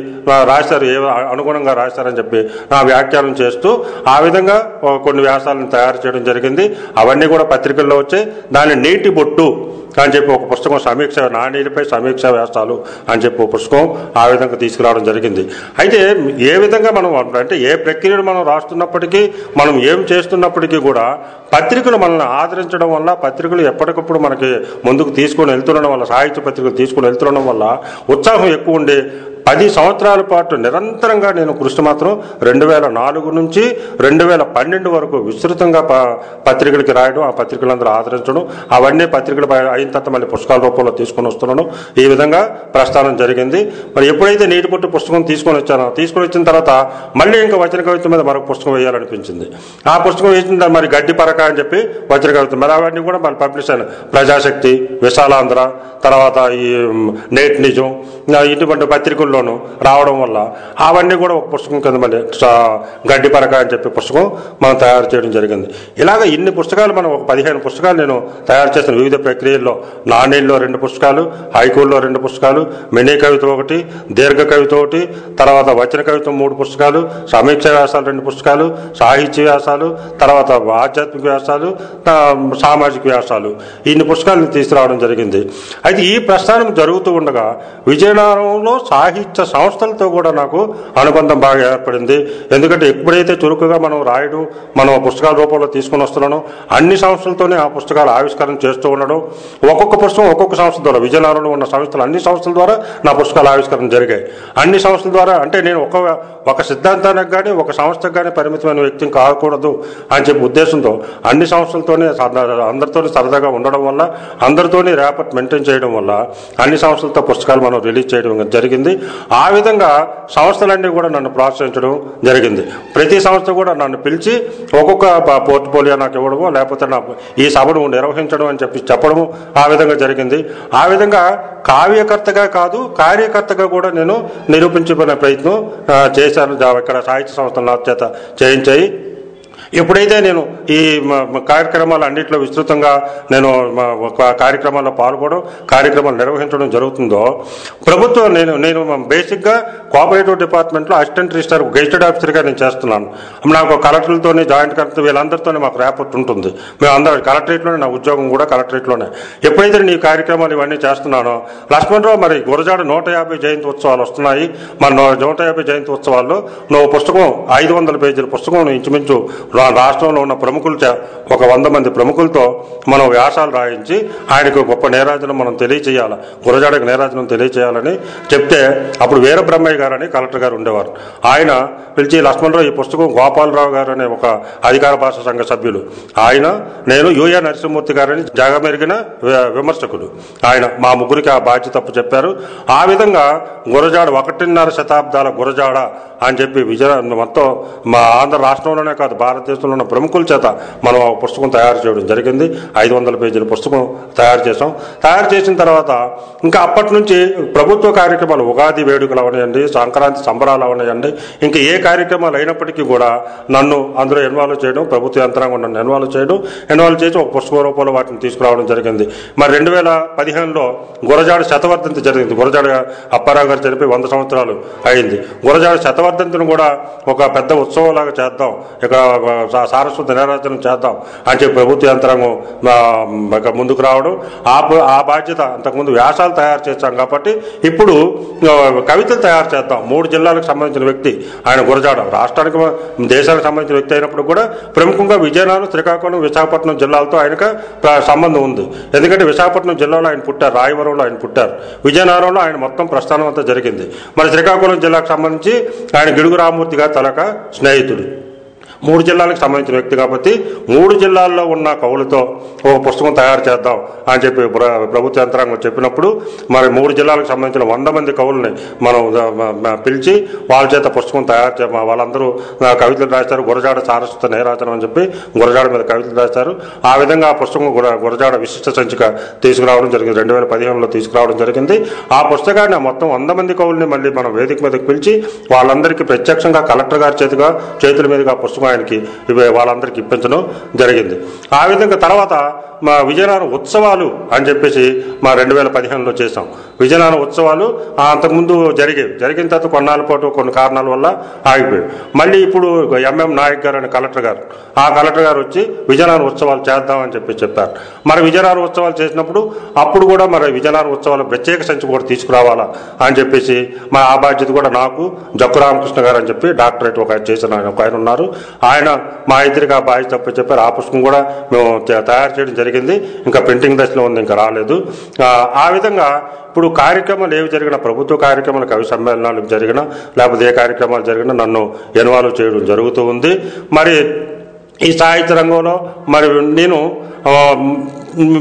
రాశారు, ఏ అనుగుణంగా రాశారని చెప్పి నా వ్యాఖ్యానం చేస్తూ ఆ విధంగా కొన్ని వ్యాసాలను తయారు చేయడం జరిగింది. అవన్నీ కూడా పత్రికల్లో వచ్చాయి. దాన్ని నీటి బొట్టు అని చెప్పి ఒక పుస్తకం, సమీక్ష నాణ్యతపై సమీక్ష వ్యాసాలు అని చెప్పి ఒక పుస్తకం ఆ విధంగా తీసుకురావడం జరిగింది. అయితే ఏ విధంగా మనం అంటే ఏ ప్రక్రియను మనం రాస్తున్నప్పటికీ, మనం ఏం చేస్తున్నప్పటికీ కూడా పత్రికలు మనల్ని ఆదరించడం వల్ల, పత్రికలు ఎప్పటికప్పుడు మనకి ముందుకు తీసుకొని వెళ్తుండడం వల్ల, సాహిత్య పత్రికలు తీసుకొని వెళ్తుండడం వల్ల ఉత్సాహం ఎక్కువ ఉండే 10 సంవత్సరాల పాటు నిరంతరంగా నేను కృషి మాత్రం 2004 నుంచి 2012 వరకు విస్తృతంగా పత్రికలకి రాయడం, ఆ పత్రికలందరూ ఆదరించడం, అవన్నీ పత్రికలు అయిన తర్వాత మళ్ళీ పుస్తకాల రూపంలో తీసుకొని వస్తున్నాను. ఈ విధంగా ప్రస్థానం జరిగింది. మరి ఎప్పుడైతే నీటి పొట్టు పుస్తకం తీసుకొని వచ్చిన తర్వాత మళ్ళీ ఇంకా వచన కవిత్వం మీద మరొక పుస్తకం వేయాలనిపించింది. ఆ పుస్తకం వేసిన మరి గడ్డి పరక అని చెప్పి వచన కవిత్వం, మరి అవన్నీ కూడా మన పబ్లిష్ అయిన ప్రజాశక్తి, విశాలాంధ్ర, తర్వాత ఈ నేటి నిజం, ఇటువంటి పత్రికలు పల్లెటూళ్ళలోనూ రావడం వల్ల అవన్నీ కూడా ఒక పుస్తకం కింద మళ్ళీ గడ్డి పరక అని చెప్పి పుస్తకం మనం తయారు చేయడం జరిగింది. ఇలాగ ఇన్ని పుస్తకాలు మనం ఒక 15 పుస్తకాలు నేను తయారు చేసిన వివిధ ప్రక్రియల్లో. నాణేల్లో 2 పుస్తకాలు, హైకూల్లో 2 పుస్తకాలు, మినీ కవిత 1, దీర్ఘ కవిత 1, తర్వాత వచన కవిత 3 పుస్తకాలు, సమీక్ష వ్యాసాలు 2 పుస్తకాలు, సాహిత్య వ్యాసాలు, తర్వాత ఆధ్యాత్మిక వ్యాసాలు, సామాజిక వ్యాసాలు, ఇన్ని పుస్తకాలను తీసుకురావడం జరిగింది. అయితే ఈ ప్రస్థానం జరుగుతూ ఉండగా విజయనగరంలో సాహిత్య సంస్థలతో కూడా నాకు అనుబంధం బాగా ఏర్పడింది. ఎందుకంటే ఎప్పుడైతే చురుకుగా మనం రాయడం మనం పుస్తకాల రూపంలో తీసుకుని వస్తున్నానో అన్ని సంస్థలతోనే ఆ పుస్తకాలు ఆవిష్కరణ చేస్తూ ఉండడం, ఒక్కొక్క పుస్తకం ఒక్కొక్క సంస్థ ద్వారా, విజయనగరంలో ఉన్న సంస్థలు అన్ని సంస్థల ద్వారా నా పుస్తకాలు ఆవిష్కరణ జరిగాయి. అన్ని సంస్థల ద్వారా అంటే నేను ఒక సిద్ధాంతానికి కానీ ఒక సంస్థకు కానీ పరిమితమైన వ్యక్తిని కాకూడదు అని చెప్పి ఉద్దేశంతో అన్ని సంస్థలతోనే అందరితోనే సరదాగా ఉండడం వల్ల, అందరితోనే ర్యాపర్ట్ మెయింటైన్ చేయడం వల్ల అన్ని సంస్థలతో పుస్తకాలు మనం రిలీజ్ చేయడం జరిగింది. ఆ విధంగా సంస్థలన్నీ కూడా నన్ను ప్రోత్సహించడం జరిగింది. ప్రతి సంస్థ కూడా నన్ను పిలిచి ఒక్కొక్క పోర్ట్ఫోలియో నాకు ఇవ్వడము, లేకపోతే నాకు ఈ సభను నిర్వహించడం అని చెప్పి చెప్పడము ఆ విధంగా జరిగింది. ఆ విధంగా కావ్యకర్తగా కాదు కార్యకర్తగా కూడా నేను నిరూపించుకునే ప్రయత్నం చేశాను. ఇక్కడ సాహిత్య సంస్థల నా చేత చేయించాయి. ఎప్పుడైతే నేను ఈ కార్యక్రమాలు అన్నింటిలో విస్తృతంగా నేను కార్యక్రమాల్లో పాల్గొనడం, కార్యక్రమాలు నిర్వహించడం జరుగుతుందో, ప్రభుత్వం నేను బేసిక్గా కోఆపరేటివ్ డిపార్ట్మెంట్లో అసిస్టెంట్ రిజిస్టర్ గెజిటెడ్ ఆఫీసర్గా నేను చేస్తున్నాను. నాకు కలెక్టర్లతోనే, జాయింట్ కలెక్టర్ వీళ్ళందరితోనే మాకు ర్యాపర్ట్ ఉంటుంది. మేము అందరం కలెక్టరేట్లోనే, నా ఉద్యోగం కూడా కలెక్టరేట్లోనే. ఎప్పుడైతే నేను ఈ కార్యక్రమాలు ఇవన్నీ చేస్తున్నానో, లక్ష్మణరావు మరి గురజాడ 150 జయంతి ఉత్సవాలు వస్తున్నాయి. మరి 150 జయంతి ఉత్సవాల్లో నువ్వు పుస్తకం 500 పేజీల పుస్తకం ఇంచుమించు రాష్ట్రంలో ఉన్న ప్రముఖులు 100 మంది ప్రముఖులతో మనం వ్యాసాలు రాయించి ఆయనకు గొప్ప నీరాజనం మనం తెలియచేయాలి, గురజాడకు నీరాజనం తెలియచేయాలని చెప్తే, అప్పుడు వీరబ్రహ్మయ్య గారు అని కలెక్టర్ గారు ఉండేవారు. ఆయన పిలిచి, లక్ష్మణరావు ఈ పుస్తకం గోపాలరావు గారు అనే ఒక అధికార భాషా సంఘ సభ్యులు, ఆయన, నేను, యూఏ నరసింహమూర్తి గారని జగమెరిగిన విమర్శకుడు, ఆయన, మా ముగ్గురికి ఆ బాధ్యత అప్పు చెప్పారు. ఆ విధంగా గురజాడ 1.5 శతాబ్దాల గురజాడ అని చెప్పి మొత్తం మా ఆంధ్ర రాష్ట్రంలోనే కాదు భారతదేశంలో ఉన్న ప్రముఖుల చేత మనం ఆ పుస్తకం తయారు చేయడం జరిగింది. 500 పేజీల పుస్తకం తయారు చేసాం. తయారు చేసిన తర్వాత ఇంకా అప్పటి నుంచి ప్రభుత్వ కార్యక్రమాలు, ఉగాది వేడుకలు అవనివ్వండి, సంక్రాంతి సంబరాలు అవనివ్వండి, ఇంకా ఏ కార్యక్రమాలు అయినప్పటికీ కూడా నన్ను అందులో ఇన్వాల్వ్ చేయడం, ప్రభుత్వ యంత్రాంగం నన్ను ఇన్వాల్వ్ చేసి ఒక పుస్తక రూపంలో వాటిని తీసుకురావడం జరిగింది. మరి 2015లో గురజాడ శతవర్ధంతి జరిగింది. గురజాడ అప్పారావు గారు జరిపి 100 సంవత్సరాలు అయింది. గురజాడ శతవర్ధంతిని కూడా ఒక పెద్ద ఉత్సవంలాగా చేద్దాం, ఇక సారస్వత నిరాజనం చేద్దాం అని చెప్పి ప్రభుత్వ యంత్రాంగం ముందుకు రావడం, ఆ బాధ్యత. అంతకుముందు వ్యాసాలు తయారు చేస్తాం కాబట్టి ఇప్పుడు కవితలు తయారు చేద్దాం. 3 జిల్లాలకు సంబంధించిన వ్యక్తి ఆయన గురజాడ, రాష్ట్రానికి దేశానికి సంబంధించిన వ్యక్తి అయినప్పుడు కూడా ప్రముఖంగా విజయనగరం, శ్రీకాకుళం, విశాఖపట్నం జిల్లాలతో ఆయనకు సంబంధం ఉంది. ఎందుకంటే విశాఖపట్నం జిల్లాలో ఆయన పుట్టారు, రాయవరంలో ఆయన పుట్టారు, విజయనగరంలో ఆయన మొత్తం ప్రస్థానం అంతా జరిగింది. మరి శ్రీకాకుళం జిల్లాకు సంబంధించి ఆయన గిడుగు రామ్మూర్తి గారు తలక స్నేహితుడు, 3 జిల్లాలకు సంబంధించిన వ్యక్తి కాబట్టి 3 జిల్లాల్లో ఉన్న కవులతో ఒక పుస్తకం తయారు చేద్దాం అని చెప్పి ప్రభుత్వ యంత్రాంగం చెప్పినప్పుడు, మరి 3 జిల్లాలకు సంబంధించిన 100 మంది కవులని మనం పిలిచి వాళ్ళ చేత పుస్తకం తయారు చే వాళ్ళందరూ కవితలు రాశారు. గురజాడ సారస్వత నీరాజనం అని చెప్పి గురజాడ మీద కవితలు రాశారు. ఆ విధంగా ఆ పుస్తకం గురజాడ విశిష్ట సంచిక తీసుకురావడం జరిగింది. 2015లో తీసుకురావడం జరిగింది. ఆ పుస్తకాన్ని మొత్తం 100 మంది కవుల్ని మళ్ళీ మనం వేదిక మీదకి పిలిచి వాళ్ళందరికీ ప్రత్యక్షంగా కలెక్టర్ గారి చేతుల మీదుగా పుస్తకం ఆయనకి వాళ్ళందరికీ ఇప్పించడం జరిగింది. ఆ విధంగా తర్వాత మా విజయనగరం ఉత్సవాలు అని చెప్పేసి మా 2015లో చేసాం. విజయనగరం ఉత్సవాలు అంతకుముందు జరిగిన తర్వాత కొన్నాళ్ళ పాటు కొన్ని కారణాల వల్ల ఆగిపోయాయి. మళ్ళీ ఇప్పుడు ఎంఎం నాయక్ గారు అని కలెక్టర్ గారు, ఆ కలెక్టర్ గారు వచ్చి విజయనగరం ఉత్సవాలు చేద్దామని చెప్పి చెప్పారు. మరి విజయనగరం ఉత్సవాలు చేసినప్పుడు అప్పుడు కూడా మరి విజయనగరం ఉత్సవాలు ప్రత్యేక సంచి కూడా తీసుకురావాలా అని చెప్పేసి మా ఆ బాధ్యత కూడా నాకు జక్కు రామకృష్ణ గారు అని చెప్పి డాక్టరేట్ ఒక చేసిన ఆయన ఉన్నారు, ఆయన మా ఇద్దరికి ఆ బాధ్యత తప్ప చెప్పారు. ఆ పుస్తకం కూడా మేము తయారు చేయడం జరిగింది. ఇంకా ప్రింటింగ్ దశలో ఉంది, ఇంకా రాలేదు. ఆ విధంగా ఇప్పుడు కార్యక్రమాలు ఏవి జరిగినా, ప్రభుత్వ కార్యక్రమాలు, కవి సమ్మేళనాలు జరిగినా, లేకపోతే ఏ కార్యక్రమాలు జరిగినా నన్ను ఇన్వాల్వ్ చేయడం జరుగుతూ ఉంది. మరి ఈ సాహిత్య రంగంలో మరి నేను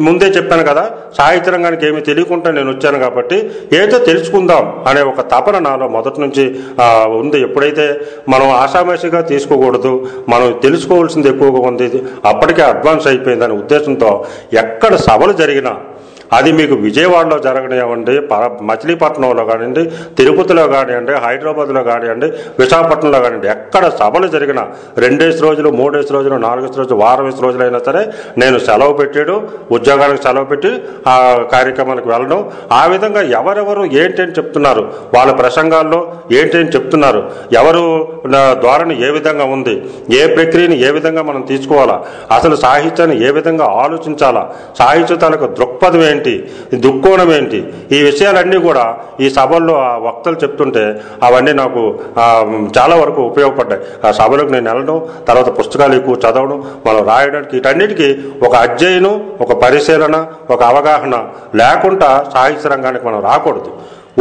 ముందే చెప్పాను కదా, సాహిత్య రంగానికి ఏమీ తెలియకుండా నేను వచ్చాను కాబట్టి ఏదో తెలుసుకుందాం అనే ఒక తపన నాలో మొదటి నుంచి ఉంది. ఎప్పుడైతే మనం ఆషామాషిగా తీసుకోకూడదు, మనం తెలుసుకోవాల్సింది ఎక్కువగా ఉంది, అప్పటికే అడ్వాన్స్ అయిపోయింది అనే ఉద్దేశంతో ఎక్కడ సభలు జరిగినా, అది మీకు విజయవాడలో జరగనివ్వండి, మచిలీపట్నంలో కానివ్వండి, తిరుపతిలో కానివ్వండి, హైదరాబాద్లో కానివ్వండి, విశాఖపట్నంలో కానివ్వండి, ఎక్కడ సభలు జరిగినా 2 రోజులు, 3 రోజులు, 4 రోజులు, వారం 10 రోజులు అయినా సరే నేను సెలవు పెట్టాడు, ఉద్యోగానికి సెలవు పెట్టి ఆ కార్యక్రమానికి వెళ్ళడం. ఆ విధంగా ఎవరెవరు ఏంటని చెప్తున్నారు, వాళ్ళ ప్రసంగాల్లో ఏంటని చెప్తున్నారు, ఎవరు ధోరణి ఏ విధంగా ఉంది, ఏ ప్రక్రియని ఏ విధంగా మనం తీసుకోవాలా, అసలు సాహిత్యాన్ని ఏ విధంగా ఆలోచించాలా, సాహిత్యాలకు దృక్పథం ఏంటి, దృక్కోణం ఏంటి, ఈ విషయాలన్నీ కూడా ఈ సభల్లో ఆ వక్తలు చెప్తుంటే అవన్నీ నాకు చాలా వరకు ఉపయోగపడ్డాయి. ఆ సభలకు నేను వెళ్ళడం, తర్వాత పుస్తకాలు ఎక్కువ చదవడం, మనం రాయడానికి, వీటన్నిటికీ ఒక అధ్యయనం, ఒక పరిశీలన, ఒక అవగాహన లేకుండా సాహిత్య రంగానికి మనం రాకూడదు.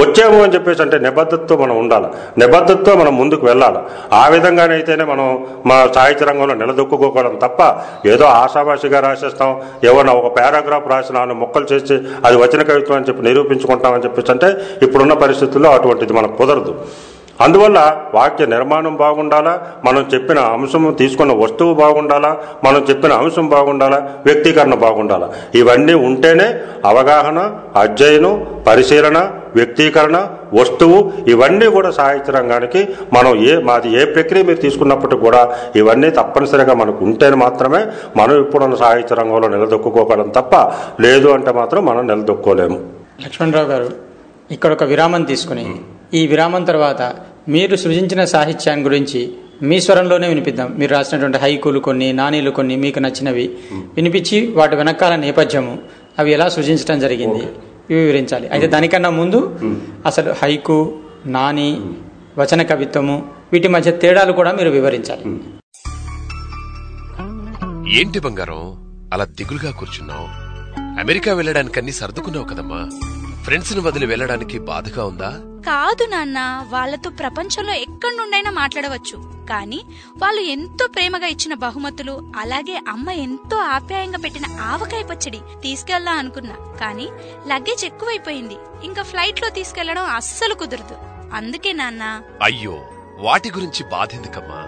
వచ్చాము అని చెప్పేసి అంటే నిబద్ధతతో మనం ఉండాలి, నిబద్ధతతో మనం ముందుకు వెళ్ళాలి. ఆ విధంగానైతేనే మనం మా సాహిత్య రంగంలో నిలదొక్కుకోవడం తప్ప ఏదో ఆశాభాషిగా రాసేస్తాం, ఏమన్నా ఒక పారాగ్రాఫ్ రాసి 4 ముక్కలు చేసి అది వచన కవిత్వం అని చెప్పి నిరూపించుకుంటామని చెప్పేసి అంటే ఇప్పుడున్న పరిస్థితుల్లో అటువంటిది మనకు కుదరదు. అందువల్ల వాక్య నిర్మాణం బాగుండాలా, మనం చెప్పిన అంశం, తీసుకున్న వస్తువు బాగుండాలా, మనం చెప్పిన అంశం బాగుండాలా, వ్యక్తీకరణ బాగుండాలా. ఇవన్నీ ఉంటేనే అవగాహన, అధ్యయనం, పరిశీలన, వ్యక్తీకరణ, వస్తువు, ఇవన్నీ కూడా సాహిత్య రంగానికి మనం మాది ఏ ప్రక్రియ మీరు తీసుకున్నప్పటికీ కూడా ఇవన్నీ తప్పనిసరిగా మనకు ఉంటేనే మాత్రమే మనం ఇప్పుడున్న సాహిత్య రంగంలో నిలదొక్కుకోగలం తప్ప లేదు అంటే మాత్రం మనం నిలదొక్కోలేము. లక్ష్మణరావు గారు, ఇక్కడ ఒక విరామం తీసుకుని ఈ విరామం తర్వాత మీరు సృజించిన సాహిత్యాన్ని గురించి మీ స్వరంలోనే వినిపిద్దాం. మీరు రాసినటువంటి హైకులు కొన్ని, నానీలు కొన్ని మీకు నచ్చినవి వినిపించి వాటి వెనకాల నేపథ్యము, అవి ఎలా సృజించడం జరిగింది ఇవి వివరించాలి. అయితే దానికన్నా ముందు అసలు హైకు, నాని, వచన కవిత్వము వీటి మధ్య తేడాలు కూడా మీరు వివరించాలి. ఏంటి బంగారం అలా దిగులుగా కూర్చున్నావు? అమెరికా వెళ్ళడానికి అన్ని సర్దుకున్నావు కదమ్మా, ఫ్రెండ్స్ ను వదిలి వెళ్ళడానికి బాధగా ఉందా? కాదు నాన్న, వాళ్ళతో ప్రపంచంలో ఎక్కడి నుండైనా మాట్లాడవచ్చు, కానీ వాళ్ళు ఎంతో ప్రేమగా ఇచ్చిన బహుమతులు, అలాగే అమ్మ ఎంతో ఆప్యాయంగా పెట్టిన ఆవకాయ పచ్చడి తీసుకెళ్లా అనుకున్నా, కానీ లగేజ్ ఎక్కువైపోయింది, ఇంకా ఫ్లైట్ లో తీసుకెళ్లడం అస్సలు కుదరదు, అందుకే నాన్న. అయ్యో, వాటి గురించి బాధెందుకమ్మా,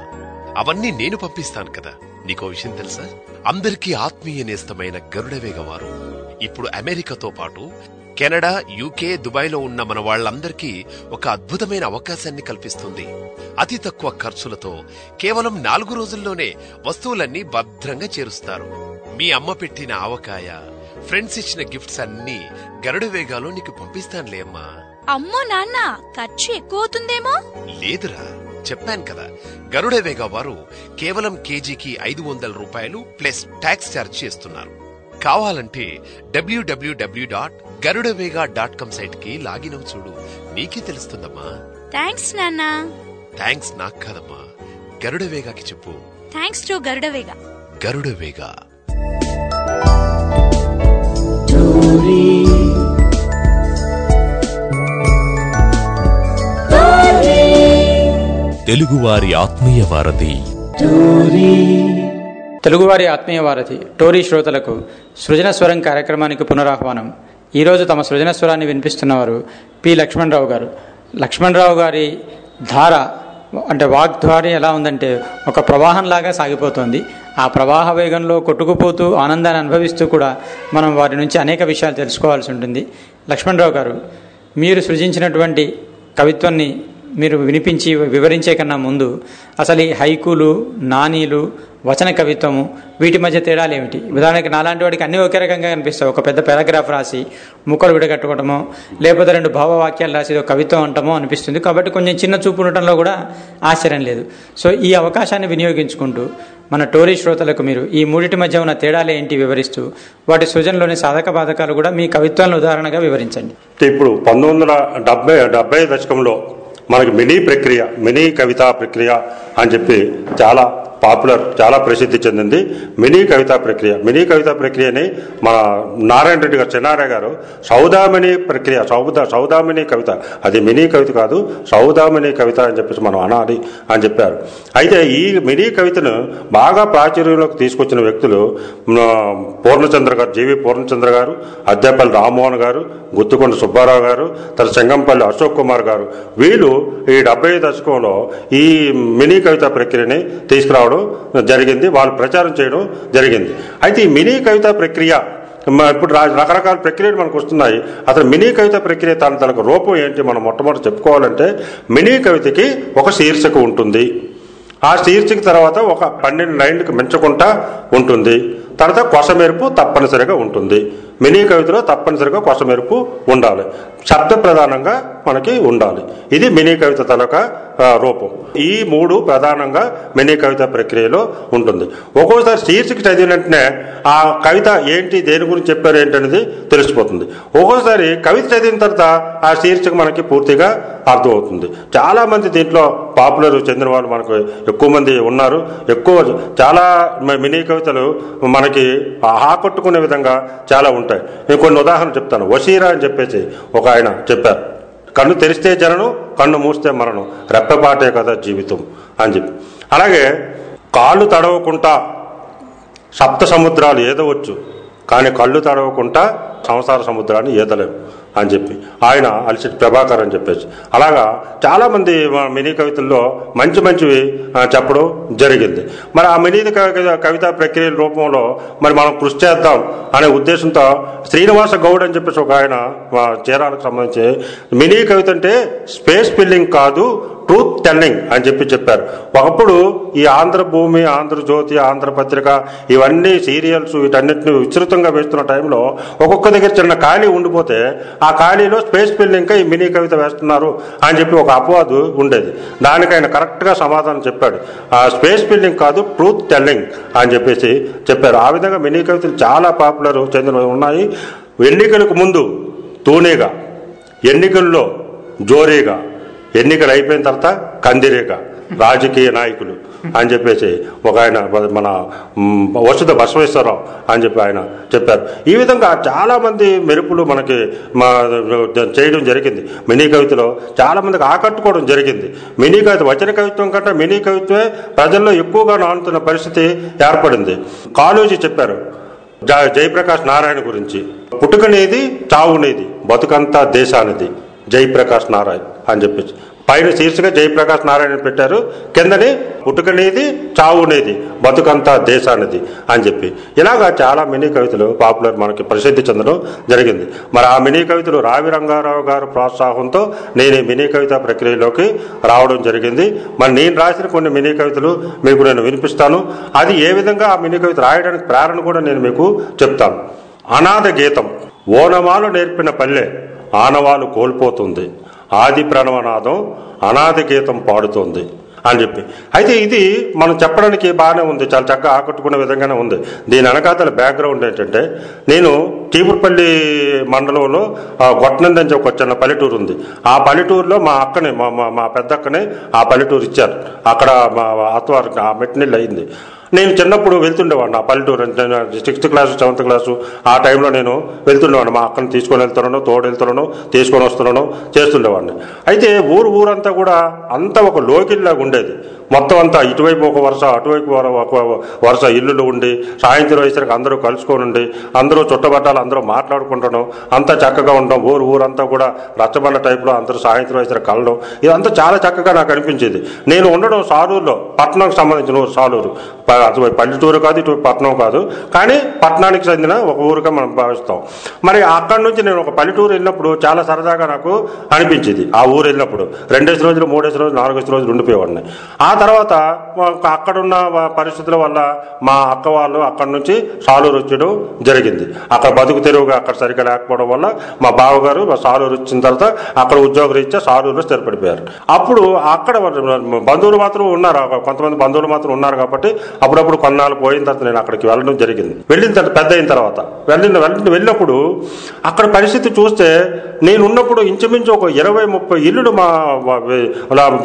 అవన్నీ నేను పంపిస్తాను కదా. నీకో విషయం తెలుసా, అందరికీ ఆత్మీయ నేస్తమైన గరుడవేగ వారు ఇప్పుడు అమెరికాతో పాటు కెనడా, యూకే, దుబాయ్లో ఉన్న మన వాళ్లందరికీ ఒక అద్భుతమైన అవకాశాన్ని కల్పిస్తుంది. అతి తక్కువ ఖర్చులతో కేవలం 4 రోజుల్లోనే వస్తువులన్నీ భద్రంగా చేరుస్తారు. మీ అమ్మ పెట్టిన ఆవకాయ, ఫ్రెండ్స్ ఇచ్చిన గిఫ్ట్స్ అన్ని గరుడవేగాలో నీకు పంపిస్తానులే అమ్మా. అమ్మో నాన్న, ఖర్చు ఎక్కువ అవుతుందేమో? లేదురా, చెప్పాను కదా, గరుడవేగా వారు కేవలం కేజీకి $500 ప్లస్ ట్యాక్స్ ఛార్జ్ చేస్తున్నారు. కావాలంటే www.garudavega.com సైట్ కి లాగిన్ అవు చూడు, నీకే తెలుస్తుందమ్మా. థ్యాంక్స్ నాన్నా. థ్యాంక్స్ నాకు కాదమ్మా, గరుడవేగాకి చెప్పు. Thanks to Garudavega. గరుడవేగా తెలుగువారి ఆత్మీయ వారధి. తెలుగువారి ఆత్మీయ వారధి టోరీ శ్రోతలకు సృజన స్వరం కార్యక్రమానికి పునరాహ్వానం. ఈరోజు తమ సృజన స్వరాన్ని వినిపిస్తున్నవారు పి. లక్ష్మణరావు గారు. లక్ష్మణరావు గారి ధార అంటే వాగ్ధార ఎలా ఉందంటే ఒక ప్రవాహంలాగా సాగిపోతుంది. ఆ ప్రవాహ వేగంలో కొట్టుకుపోతూ ఆనందాన్ని అనుభవిస్తూ కూడా మనం వారి నుంచి అనేక విషయాలు తెలుసుకోవాల్సి ఉంటుంది. లక్ష్మణరావు గారు, మీరు సృజించినటువంటి కవిత్వాన్ని మీరు వినిపించి వివరించే కన్నా ముందు అసలు ఈ హైకులు, నానీలు, వచన కవిత్వము వీటి మధ్య తేడాలు ఏమిటి? ఉదాహరణకి నాలాంటి వాడికి అన్నీ ఒకే రకంగా కనిపిస్తాయి. ఒక పెద్ద పారాగ్రాఫ్ రాసి ముక్కలు విడగట్టుకోవటమో, లేకపోతే 2 భావవాక్యాలు రాసి ఒక కవిత్వం అంటామో అనిపిస్తుంది. కాబట్టి కొంచెం చిన్న చూపు ఉండటంలో కూడా ఆశ్చర్యం లేదు. సో ఈ అవకాశాన్ని వినియోగించుకుంటూ మన టోరీ శ్రోతలకు మీరు ఈ మూడింటి మధ్య ఉన్న తేడాలు ఏంటి వివరిస్తూ వాటి సృజనలోని సాధక బాధకాలు కూడా మీ కవిత్వాలను ఉదాహరణగా వివరించండి. ఇప్పుడు 1970 దశకంలో మనకి మినీ కవితా ప్రక్రియ అని చెప్పి చాలా పాపులర్, చాలా ప్రసిద్ధి చెందింది మినీ కవితా ప్రక్రియ. మినీ కవితా ప్రక్రియని మన నారాయణ రెడ్డి గారు, చెన్నారాయణ గారు సౌదామిని ప్రక్రియ, సౌదామిని కవిత, అది మినీ కవిత కాదు, సౌదామిని కవిత అని చెప్పేసి మనం అనాలి అని చెప్పారు. అయితే ఈ మినీ కవితను బాగా ప్రాచుర్యంలోకి తీసుకొచ్చిన వ్యక్తులు పూర్ణచంద్ర గారు, జీవి పూర్ణచంద్ర గారు, అద్దెపల్లి రామ్మోహన్ గారు, గుత్తుకొండ సుబ్బారావు గారు, తన చెంగంపల్లి అశోక్ కుమార్ గారు. వీళ్ళు ఈ 70 దశకంలో ఈ మినీ కవితా ప్రక్రియని తీసుకురావడం జరిగింది, వాళ్ళు ప్రచారం చేయడం జరిగింది. అయితే ఈ మినీ కవితా ప్రక్రియ ఇప్పుడు రకరకాల ప్రక్రియలు మనకు వస్తున్నాయి. అసలు మినీ కవిత ప్రక్రియ తనకు రూపం ఏంటి మనం మొట్టమొదటి చెప్పుకోవాలంటే, మినీ కవితకి ఒక శీర్షిక ఉంటుంది, ఆ శీర్షిక తర్వాత ఒక 12 లైన్లకు మించకుండా ఉంటుంది, తర్వాత కొసమెరుపు తప్పనిసరిగా ఉంటుంది. మినీ కవితలో తప్పనిసరిగా కొసమెరుపు ఉండాలి, శబ్ద ప్రధానంగా మనకి ఉండాలి. ఇది మినీ కవిత తలక రూపం. ఈ 3 ప్రధానంగా మినీ కవిత ప్రక్రియలో ఉంటుంది. ఒక్కోసారి శీర్షిక చదివిన వెంటనే ఆ కవిత ఏంటి, దేని గురించి చెప్పారు ఏంటనేది తెలిసిపోతుంది. ఒక్కోసారి కవిత చదివిన తర్వాత ఆ శీర్షిక మనకి పూర్తిగా అర్థమవుతుంది. చాలామంది దీంట్లో పాపులర్ చెందిన వాళ్ళు మనకు ఎక్కువ మంది ఉన్నారు. చాలా మినీ కవితలు మనకి ఆకట్టుకునే విధంగా చాలా ఉంటాయి. నేను కొన్ని ఉదాహరణలు చెప్తాను. వశీరా అని చెప్పేసి ఒక ఆయన చెప్పారు, కన్ను తెరిస్తే జననం, కన్ను మూస్తే మరణం, రెప్పపాటే కదా జీవితం అని చెప్పి. అలాగే కాళ్ళు తడవకుండా 7 సముద్రాలు ఏదవచ్చు, కానీ కళ్ళు తడవకుండా సంసార సముద్రాన్ని ఈదలేము అని చెప్పి ఆయన అలిసిటి ప్రభాకర్ అని చెప్పేసి. అలాగా చాలామంది మినీ కవితల్లో మంచి మంచివి చెప్పడం జరిగింది. మరి ఆ మినీ కవిత ప్రక్రియ రూపంలో మరి మనం కృషి చేద్దాం అనే ఉద్దేశంతో శ్రీనివాస గౌడ్ అని చెప్పేసి ఒక ఆయన చీరాలకు సంబంధించి మినీ కవిత అంటే స్పేస్ ఫిల్లింగ్ కాదు, ట్రూత్ టెల్లింగ్ అని చెప్పి చెప్పారు. ఒకప్పుడు ఈ ఆంధ్రభూమి, ఆంధ్రజ్యోతి, ఆంధ్రపత్రిక ఇవన్నీ సీరియల్స్ వీటన్నిటిని విస్తృతంగా వేస్తున్న టైంలో ఒక్కొక్క దగ్గర చిన్న ఖాళీ ఉండిపోతే ఆ ఖాళీలో స్పేస్ ఫిల్లింగ్గా ఈ మినీ కవిత వేస్తున్నారు అని చెప్పి ఒక అపవాదు ఉండేది. దానికి ఆయన కరెక్ట్గా సమాధానం చెప్పాడు, ఆ స్పేస్ ఫిల్లింగ్ కాదు ట్రూత్ టెల్లింగ్ అని చెప్పేసి చెప్పారు. ఆ విధంగా మినీ కవితలు చాలా పాపులర్ చెందిన ఉన్నాయి. ఎన్నికలకు ముందు తూనీగా, ఎన్నికల్లో జోరీగా, ఎన్నికలు అయిపోయిన తర్వాత కందిరేగా, రాజకీయ నాయకులు అని చెప్పేసి ఒక ఆయన మన వసుధ బసవేశ్వరరావు అని చెప్పి ఆయన చెప్పారు. ఈ విధంగా చాలామంది మెరుపులు మనకి చేయడం జరిగింది. మినీ కవితలో చాలామందికి ఆకట్టుకోవడం జరిగింది. మినీ కవిత వచన కవిత్వం కంటే మినీ కవిత్వమే ప్రజల్లో ఎక్కువగా నానుతున్న పరిస్థితి ఏర్పడింది. కాళోజీ చెప్పారు జయప్రకాష్ నారాయణ గురించి, పుట్టుకనేది చావునేది, బతుకంతా దేశానిది, జయప్రకాష్ నారాయణ అని చెప్పేసి. పైన శీర్షిక జయప్రకాష్ నారాయణ పెట్టారు, కిందనే పుట్టుకనేది చావునేది, బతుకంతా దేశానిది అని చెప్పి. ఇలాగా చాలా మినీ కవితలు పాపులర్ మనకి ప్రసిద్ధి చెందడం జరిగింది. మరి ఆ మినీ కవితలు రావి రంగారావు గారు ప్రోత్సాహంతో నేను మినీ కవిత ప్రక్రియలోకి రావడం జరిగింది. మరి నేను రాసిన కొన్ని మినీ కవితలు మీకు నేను వినిపిస్తాను. అది ఏ విధంగా ఆ మినీ కవిత రాయడానికి ప్రేరణ కూడా నేను మీకు చెప్తాను. అనాథ గీతం, ఓనమాలు నేర్పిన పల్లె ఆనవాలు కోల్పోతుంది, ఆది ప్రణవనాదం అనాథ గీతం పాడుతోంది అని చెప్పి. అయితే ఇది మనం చెప్పడానికి బాగానే ఉంది, చాలా చక్కగా ఆకట్టుకునే విధంగానే ఉంది. దీని వెనకాతల బ్యాక్గ్రౌండ్ ఏంటంటే, నేను చీపురుపల్లి మండలంలో గొట్టనంది అని ఒక చిన్న పల్లెటూరు ఉంది. ఆ పల్లెటూరులో మా అక్కని, మా పెద్దక్కని ఆ పల్లెటూరు ఇచ్చారు. అక్కడ మా అత్తవారికి ఆ మెట్టినిల్లు అయింది. నేను చిన్నప్పుడు వెళ్తుండేవాడిని ఆ పల్లెటూరు. 6th క్లాసు, 7th క్లాసు ఆ టైంలో నేను వెళ్తుండేవాడిని. మా అక్కను తీసుకొని వెళ్తున్నాను, తోడు వెళ్తున్నాను, తీసుకొని వస్తున్నాను, చేస్తుండేవాడిని. అయితే ఊరంతా కూడా అంతా ఒక లోకిల్లాగా ఉండేది. మొత్తం అంతా ఇటువైపు ఒక వరుస, అటువైపు వరుస ఇల్లులు ఉండి, సాయంత్రం వేసరికి అందరూ కలుసుకొని ఉండి, అందరూ చుట్టబట్టాలు, అందరూ మాట్లాడుకుంటాను, అంతా చక్కగా ఉండడం. ఊరంతా కూడా రచ్చబండ టైప్లో అందరూ సాయంత్రం వేసరికి కలడం, ఇదంతా చాలా చక్కగా నాకు అనిపించేది. నేను ఉండడం సాలూరులో, పట్టణంకి సంబంధించిన ఊరు సాలూరు. అటువైపు పల్లెటూరు కాదు, ఇటువైపు పట్టణం కాదు, కానీ పట్టణానికి చెందిన ఒక ఊరుగా మనం భావిస్తాం. మరి అక్కడి నుంచి నేను ఒక పల్లెటూరు వెళ్ళినప్పుడు చాలా సరదాగా నాకు అనిపించింది. ఆ ఊరు వెళ్ళినప్పుడు 2వ రోజులు, 3వ రోజు, 4వ రోజులు ఉండిపోయేవాడిని. ఆ తర్వాత అక్కడున్న పరిస్థితుల వల్ల మా అక్క వాళ్ళు అక్కడి నుంచి సాలూరు వచ్చడం జరిగింది. అక్కడ బతుకు తెరువుగా అక్కడ సరిగ్గా లేకపోవడం వల్ల మా బావగారు సాలూరు వచ్చిన తర్వాత అక్కడ ఉద్యోగులు ఇచ్చే సాలూరులో స్థిరపడిపోయారు. అప్పుడు అక్కడ బంధువులు మాత్రం ఉన్నారు, కొంతమంది బంధువులు మాత్రం ఉన్నారు కాబట్టి అప్పుడప్పుడు కొన్నాళ్ళు పోయిన తర్వాత నేను అక్కడికి వెళ్ళడం జరిగింది. వెళ్ళిన తర్వాత పెద్ద అయిన తర్వాత వెళ్ళినప్పుడు అక్కడ పరిస్థితి చూస్తే, నేను ఉన్నప్పుడు ఇంచుమించు ఒక 20-30 ఇల్లులు మా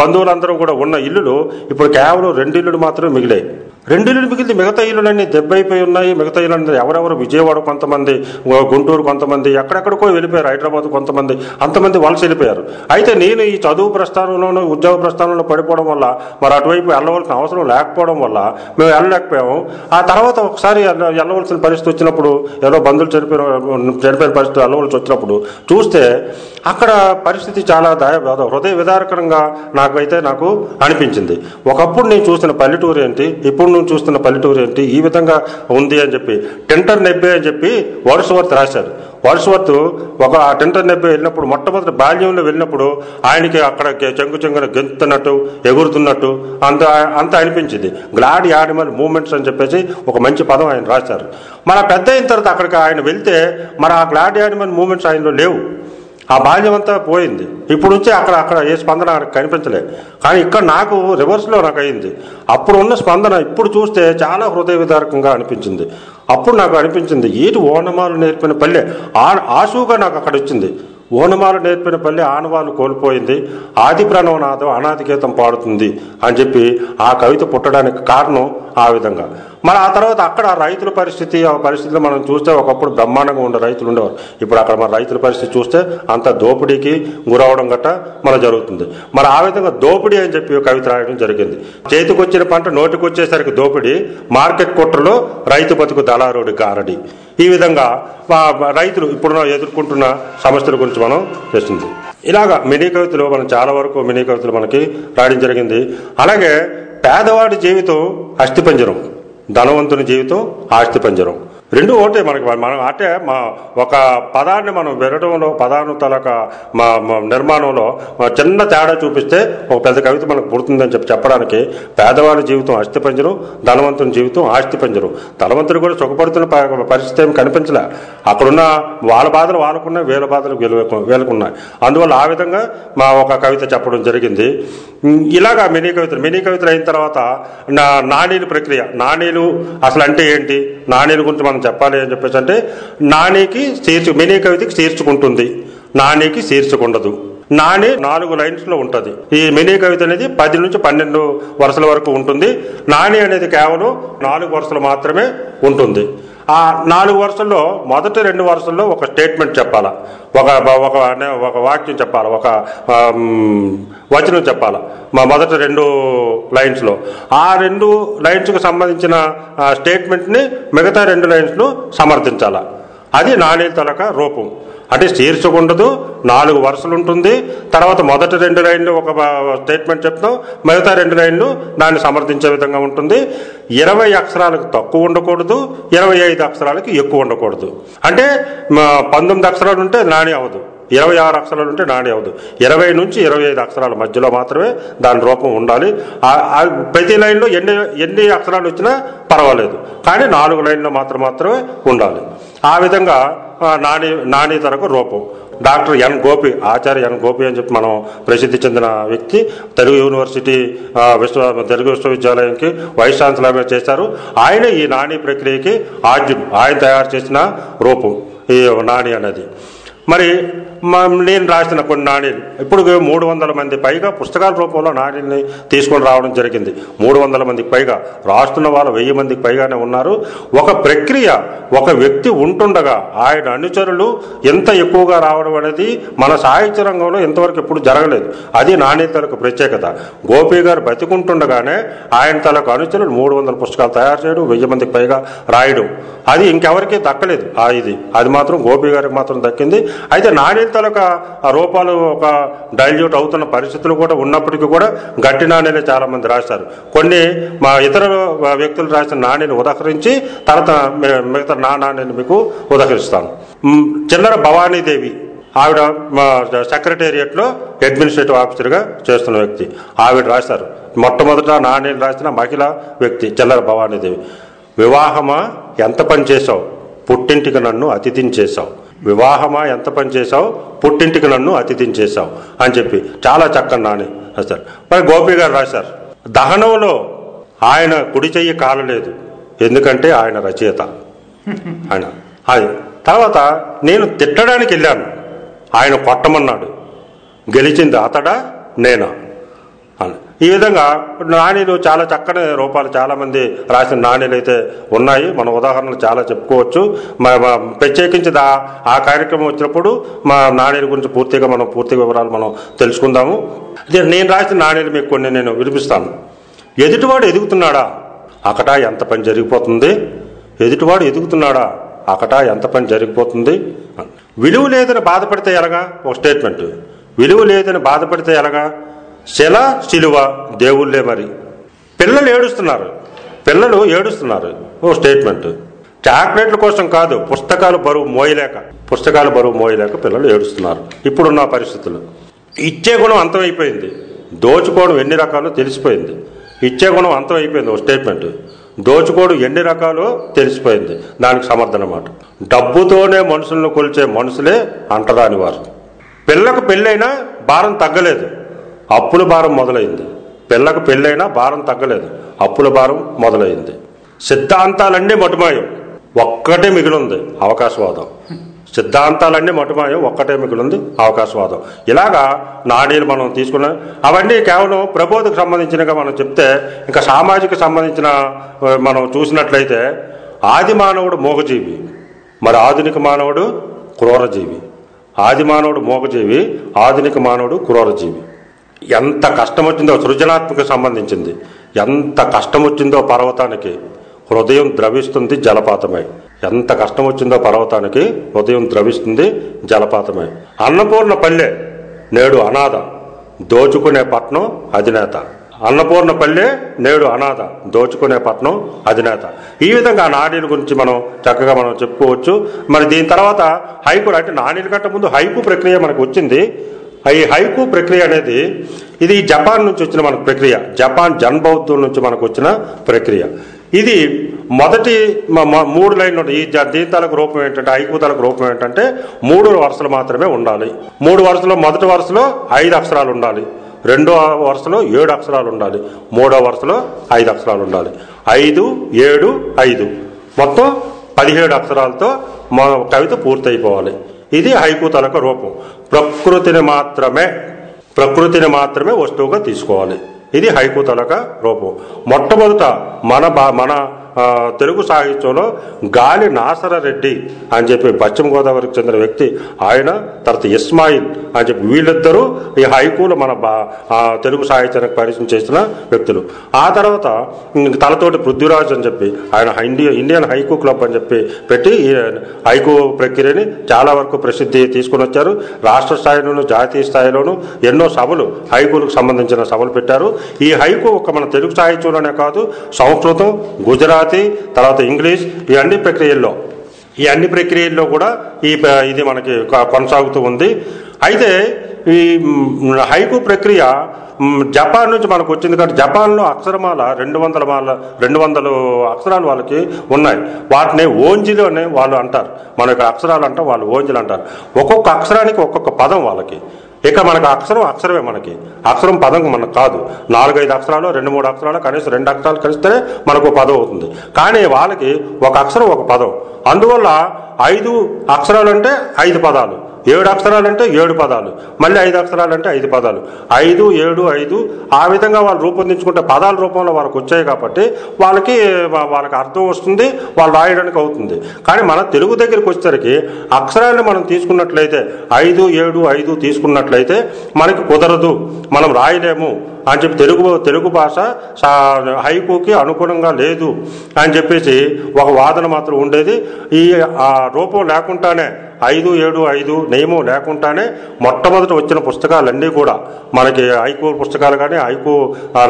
బంధువులందరూ కూడా ఉన్న ఇల్లులు ఇప్పుడు కేవలం 2 ఇల్లులు మాత్రమే మిగిలాయి. 2 ఇల్లులు మిగిలితే మిగతా ఇల్లులన్నీ దెబ్బైపోయి ఉన్నాయి. మిగతా ఇల్లు ఎవరెవరు విజయవాడ కొంతమంది, గుంటూరు కొంతమంది, ఎక్కడెక్కడికో వెళ్ళిపోయారు, హైదరాబాద్ కొంతమంది, అంతమంది వలస వెళ్ళిపోయారు. అయితే నేను ఈ చదువు ప్రస్థానంలోనూ, ఉద్యోగ ప్రస్థానంలో పడిపోవడం వల్ల మరి అటువైపు వెళ్ళవలసిన అవసరం లేకపోవడం వల్ల మేము వెళ్ళలేకపోయాము. ఆ తర్వాత ఒకసారి వెళ్ళవలసిన పరిస్థితి వచ్చినప్పుడు, ఎవరో బంధువులు చనిపోయిన పరిస్థితి వెళ్ళవలసి వచ్చినప్పుడు చూస్తే అక్కడ పరిస్థితి చాలా హృదయ విదారకరంగా నాకైతే నాకు అనిపించింది. ఒకప్పుడు నేను చూసిన పల్లెటూరు ఏంటి, ఇప్పుడు నువ్వు చూస్తున్న పల్లెటూరు ఏంటి ఈ విధంగా ఉంది అని చెప్పి టెంటర్ నెబ్బే అని చెప్పి వార్డ్స్వర్త్ రాశారు. వార్డ్స్వర్త్ ఒక ఆ టెంటర్ నెబ్బే వెళ్ళినప్పుడు మొట్టమొదటి బాల్యంలో వెళ్ళినప్పుడు ఆయనకి అక్కడ చెంగు చెంగున గెంతున్నట్టు ఎగురుతున్నట్టు అంత అంత అనిపించింది. గ్లాడ్ యానిమల్ మూమెంట్స్ అని చెప్పేసి ఒక మంచి పదం ఆయన రాశారు. మన పెద్ద అయిన తర్వాత అక్కడికి ఆయన వెళ్తే మరి ఆ గ్లాడ్ యానిమల్ మూమెంట్స్ ఆయనలో లేవు, ఆ బాల్యం అంతా పోయింది. ఇప్పుడు వచ్చి అక్కడ అక్కడ ఏ స్పందన ఆయనకు కనిపించలే. కానీ ఇక్కడ నాకు రివర్స్లో నాకు అయింది. అప్పుడు ఉన్న స్పందన ఇప్పుడు చూస్తే చాలా హృదయ విదారకంగా అనిపించింది. అప్పుడు నాకు అనిపించింది ఏటి ఓనమాలు నేర్పిన పల్లె ఆశువుగా నాకు అక్కడ వచ్చింది. ఓనమాలు నేర్పిన పల్లె ఆనవాలు కోల్పోయింది, ఆది ప్రణవనాథం అనాదికేతం పాడుతుంది అని చెప్పి ఆ కవిత పుట్టడానికి కారణం ఆ విధంగా. మరి ఆ తర్వాత అక్కడ రైతుల పరిస్థితి, ఆ పరిస్థితులు మనం చూస్తే ఒకప్పుడు బ్రహ్మాండంగా ఉండే రైతులు ఉండేవారు. ఇప్పుడు అక్కడ మన రైతుల పరిస్థితి చూస్తే అంత దోపిడీకి గురవడం గట్ట మన జరుగుతుంది. మరి ఆ విధంగా దోపిడీ అని చెప్పి కవిత రాయడం జరిగింది. చేతికొచ్చిన పంట నోటికొచ్చేసరికి దోపిడీ, మార్కెట్ కుట్రలో రైతు బతుకు దళారుడి గారడి. ఈ విధంగా రైతులు ఇప్పుడు ఎదుర్కొంటున్న సమస్యల గురించి మనం చేస్తుంది. ఇలాగ మినీ కవితలు మనం చాలా వరకు మినీ కవితలు మనకి రాయడం జరిగింది. అలాగే పేదవాడి జీవితం అస్థిపంజరం, ధనవంతుని జీవితం ఆస్తిపంజరం, రెండు ఒకటే మనకి. మనం అంటే మా ఒక పదాన్ని మనం వినడంలో పదాను తలక మా నిర్మాణంలో చిన్న తేడా చూపిస్తే ఒక పెద్ద కవిత మనకు పుడుతుందని చెప్పడానికి పేదవాడి జీవితం అస్థిపంజరం, ధనవంతుని జీవితం ఆస్తిపంజరం. ధనవంతుడు కూడా సుఖపడుతున్న పరిస్థితి ఏమి కనిపించలే. అక్కడున్న వాళ్ళ బాధలు వాళ్ళకున్నాయి, వీళ్ళ బాధలు వీళ్ళకున్నాయి. అందువల్ల ఆ విధంగా మా ఒక కవిత చెప్పడం జరిగింది. ఇలాగా మినీ కవితలు అయిన తర్వాత నాణేలు ప్రక్రియ, నాణేలు అసలు అంటే ఏంటి, నాణేల గురించి మనం చెప్పాలి అని చెప్పేసి అంటే మినీ కవితకి తీర్చుకుంటుంది, నాణేకి తీర్చుకుండదు. నాణి 4 లైన్స్ లో ఉంటుంది. ఈ మినీ కవిత అనేది 10 నుంచి 12 వరుసల వరకు ఉంటుంది. నాణి అనేది కేవలం 4 వరుసలు మాత్రమే ఉంటుంది. ఆ 4 వరుసల్లో మొదటి 2 వరుసల్లో ఒక స్టేట్మెంట్ చెప్పాలా, ఒక వాక్యం చెప్పాలి, ఒక వచనం చెప్పాలి మా మొదటి 2 లైన్స్లో. ఆ 2 లైన్స్కు సంబంధించిన స్టేట్మెంట్ని మిగతా 2 లైన్స్ను సమర్థించాలా. అది నాణేల తలక రూపం. అంటే తీర్చుకుండదు, 4 వరుసలు ఉంటుంది. తర్వాత మొదటి 2 లైన్లు ఒక స్టేట్మెంట్ చెప్తాం, మిగతా 2 లైన్లు దాన్ని సమర్థించే విధంగా ఉంటుంది. 20 అక్షరాలకు తక్కువ ఉండకూడదు, 25 అక్షరాలకి ఎక్కువ ఉండకూడదు. అంటే 19 అక్షరాలు ఉంటే నాణి అవ్వదు, 26 అక్షరాలు ఉంటే నాణి అవ్వదు. 20 నుంచి 25 అక్షరాల మధ్యలో మాత్రమే దాని రూపం ఉండాలి. ప్రతి లైన్లో ఎన్ని అక్షరాలు వచ్చినా పర్వాలేదు, కానీ 4 లైన్లో మాత్రమే ఉండాలి. ఆ విధంగా నాణి తరకు రూపం. డాక్టర్ ఎన్ గోపి, ఆచార్య ఎన్ గోపి అని చెప్పి మనం ప్రసిద్ధి చెందిన వ్యక్తి, తెలుగు విశ్వవిద్యాలయానికి వైస్ ఛాన్సలర్గా చేశారు. ఆయన ఈ నాణి ప్రక్రియకి ఆద్యుడు, ఆయన తయారు చేసిన రూపం ఈ నాణి అనేది. మరి నేను రాసిన కొన్ని నాణీలు ఇప్పుడు 300 మంది పైగా పుస్తకాల రూపంలో నాణీల్ని తీసుకొని రావడం జరిగింది. 300 మందికి పైగా రాస్తున్న వాళ్ళు 1000 మందికి పైగానే ఉన్నారు. ఒక ప్రక్రియ, ఒక వ్యక్తి ఉంటుండగా ఆయన అనుచరులు ఎంత ఎక్కువగా రావడం అనేది మన సాహిత్య రంగంలో ఇంతవరకు ఎప్పుడు జరగలేదు. అది నాణీల తలకు ప్రత్యేకత. గోపి గారు బతికుంటుండగానే ఆయన తలకు అనుచరులు 300 పుస్తకాలు తయారు చేయడం, 1000 మందికి పైగా రాయడం, అది ఇంకెవరికీ దక్కలేదు. అది మాత్రం గోపి గారికి మాత్రం దక్కింది. అయితే నాణీల తలక రూపాలు ఒక డైల్యూట్ అవుతున్న పరిస్థితులు కూడా ఉన్నప్పటికీ కూడా గట్టి నాణేలు చాలా మంది రాశారు. కొన్ని మా ఇతర వ్యక్తులు రాసిన నాణేలు ఉదహరించి తర్వాత మిగతా నాణేలు మీకు ఉదహరిస్తాను. చిల్లర భవానీదేవి, ఆవిడ మా సెక్రటేరియట్లో అడ్మినిస్ట్రేటివ్ ఆఫీసర్గా చేస్తున్న వ్యక్తి, ఆవిడ రాశారు. మొట్టమొదట నాణేలు రాసిన మహిళా వ్యక్తి చిల్లర భవానీదేవి. వివాహమా ఎంత పని చేశావు, పుట్టింటికి నన్ను అతిథించేశావు. వివాహమా ఎంత పని చేశావు, పుట్టింటికి నన్ను అతిథించేశావు అని చెప్పి చాలా చక్కని నాని రాశారు. మరి గోపి గారు రాశారు. దహనంలో ఆయన కుడి చెయ్యి కాలలేదు, ఎందుకంటే ఆయన రచయిత ఆయన. అది తర్వాత నేను తిట్టడానికి వెళ్ళాను, ఆయన కొట్టమన్నాడు, గెలిచింది అతడా నేనా అని. ఈ విధంగా నాణీలు చాలా చక్కని రూపాలు చాలామంది రాసిన నాణీలు అయితే ఉన్నాయి. మన ఉదాహరణలు చాలా చెప్పుకోవచ్చు. ప్రత్యేకించి ఆ కార్యక్రమం వచ్చినప్పుడు మా నాణీల గురించి పూర్తి వివరాలు మనం తెలుసుకుందాము. నేను రాసిన నాణీలు మీకు కొన్ని నేను వినిపిస్తాను. ఎదుటివాడు ఎదుగుతున్నాడా అకట ఎంత పని జరిగిపోతుంది, ఎదుటివాడు ఎదుగుతున్నాడా అకట ఎంత పని జరిగిపోతుంది. విలువ లేదని బాధపడితే ఎలాగా, ఒక స్టేట్మెంట్. విలువ లేదని బాధపడితే ఎలాగా, శిల శిలువ దేవుళ్ళే. మరి పిల్లలు ఏడుస్తున్నారు, పిల్లలు ఏడుస్తున్నారు ఓ స్టేట్మెంట్. చాక్లెట్ల కోసం కాదు, పుస్తకాలు బరువు మోయలేక పిల్లలు ఏడుస్తున్నారు ఇప్పుడున్న పరిస్థితులు. ఇచ్చే గుణం అంతమైపోయింది, దోచుకోవడం ఎన్ని రకాలు తెలిసిపోయింది. ఇచ్చే గుణం అంతమైపోయింది ఓ స్టేట్మెంట్. దోచుకోవడం ఎన్ని రకాలు తెలిసిపోయింది, దానికి సమర్థన మాట. డబ్బుతోనే మనుషులను కొలిచే మనుషులే అంటరాని వారు. పిల్లకు పెళ్ళైనా భారం తగ్గలేదు, అప్పుల భారం మొదలైంది. సిద్ధాంతాలన్నీ మటుమాయం, ఒక్కటే మిగిలింది అవకాశవాదం. ఇలాగా నాణీలు మనం తీసుకున్నాం. అవన్నీ కేవలం ప్రబోధకు సంబంధించినగా మనం చెప్తే, ఇంకా సామాజిక సంబంధించిన మనం చూసినట్లయితే ఆది మానవుడు మోగజీవి, మరి ఆధునిక మానవుడు క్రూరజీవి. ఎంత కష్టం వచ్చిందో సృజనాత్మక సంబంధించింది, ఎంత కష్టం వచ్చిందో పర్వతానికి హృదయం ద్రవిస్తుంది జలపాతమై. అన్నపూర్ణ పల్లె నేడు అనాథ, దోచుకునే పట్నం అధినేత. ఈ విధంగా నాణీల గురించి మనం చక్కగా మనం చెప్పుకోవచ్చు. మరి దీని తర్వాత హైకు, అంటే నాణీల కంటే ముందు హైకు ప్రక్రియ మనకు వచ్చింది. ఈ హైకు ప్రక్రియ అనేది ఇది జపాన్ నుంచి వచ్చిన మనకు ప్రక్రియ, జపాన్ జన్బౌద్ధం నుంచి మనకు వచ్చిన ప్రక్రియ. ఇది మొదటి 3 లైన్లు. ఈ దీతాలకు రూపం ఏంటంటే, హైకు తాలకు రూపం ఏంటంటే 3 వరుసలు మాత్రమే ఉండాలి. 3 వరుసలో మొదటి వరుసలో 5 అక్షరాలు ఉండాలి, రెండో వరుసలో 7 అక్షరాలు ఉండాలి, మూడో వరుసలో 5 అక్షరాలు ఉండాలి. 5, 7, 5 మొత్తం 17 అక్షరాలతో మన కవిత పూర్తయిపోవాలి. ఇది హైకు తాలూకా రూపం. ప్రకృతిని మాత్రమే వస్తువుగా తీసుకోవాలి. ఇది హైకు తాలూకా రూపం. మొట్టమొదట మన తెలుగు సాహిత్యంలో గాలి నాసర రెడ్డి అని చెప్పి పశ్చిమ గోదావరికి చెందిన వ్యక్తి, ఆయన తర్వాత ఇస్మాయిల్ అని చెప్పి, వీళ్ళిద్దరూ ఈ హైకులు మన తెలుగు సాహిత్యానికి పరిచయం చేసిన వ్యక్తులు. ఆ తర్వాత తలతోటి పృథ్వీరాజ్ అని చెప్పి ఆయన ఇండియన్ హైకు క్లబ్ అని చెప్పి పెట్టి ఈ హైకు ప్రక్రియని చాలా వరకు ప్రసిద్ధి తీసుకుని వచ్చారు. రాష్ట్ర స్థాయిలోను జాతీయ స్థాయిలోను ఎన్నో సభలు, హైకులకు సంబంధించిన సభలు పెట్టారు. ఈ హైకు ఒక మన తెలుగు సాహిత్యంలోనే కాదు, సంస్కృతం, గుజరాత్, తర్వాత ఇంగ్లీష్, ఈ అన్ని ప్రక్రియల్లో కూడా ఇది మనకి కొనసాగుతూ ఉంది. అయితే ఈ హైకు ప్రక్రియ జపాన్ నుంచి మనకు వచ్చింది. కాబట్టి జపాన్లో అక్షరమాల 200 అక్షరాలు వాళ్ళకి ఉన్నాయి. వాటిని ఓంజిలు అనే వాళ్ళు అంటారు, మన యొక్క అక్షరాలు అంటాం, వాళ్ళు ఓంజిలు అంటారు. ఒక్కొక్క అక్షరానికి ఒక్కొక్క పదం వాళ్ళకి. ఇక మనకు అక్షరమే, మనకి అక్షరం పదం మనకు కాదు. 4-5 అక్షరాలు, 2-3 అక్షరాలు, కనీసం 2 అక్షరాలు కలిస్తేనే మనకు పదం అవుతుంది. కానీ వాళ్ళకి ఒక అక్షరం ఒక పదం. అందువల్ల 5 అక్షరాలంటే 5 పదాలు, 7 అక్షరాలంటే 7 పదాలు, మళ్ళీ 5 అక్షరాలంటే 5 పదాలు, 5, 7, 5 ఆ విధంగా వాళ్ళు రూపొందించుకుంటే పదాల రూపంలో వాళ్ళకు వచ్చాయి. కాబట్టి వాళ్ళకి అర్థం వస్తుంది, వాళ్ళు రాయడానికి అవుతుంది. కానీ మన తెలుగు దగ్గరికి వచ్చేసరికి అక్షరాలను మనం తీసుకున్నట్లయితే 5, 7, 5 తీసుకున్నట్లయితే మనకి కుదరదు, మనం రాయలేము అని చెప్పి తెలుగు భాష హైకుకి అనుగుణంగా లేదు అని చెప్పేసి ఒక వాదన మాత్రం ఉండేది. ఈ రూపం లేకుండానే, 5, 7, 5 నియమం లేకుండానే మొట్టమొదట వచ్చిన పుస్తకాలన్నీ కూడా మనకి హైకు పుస్తకాలు కానీ హైకు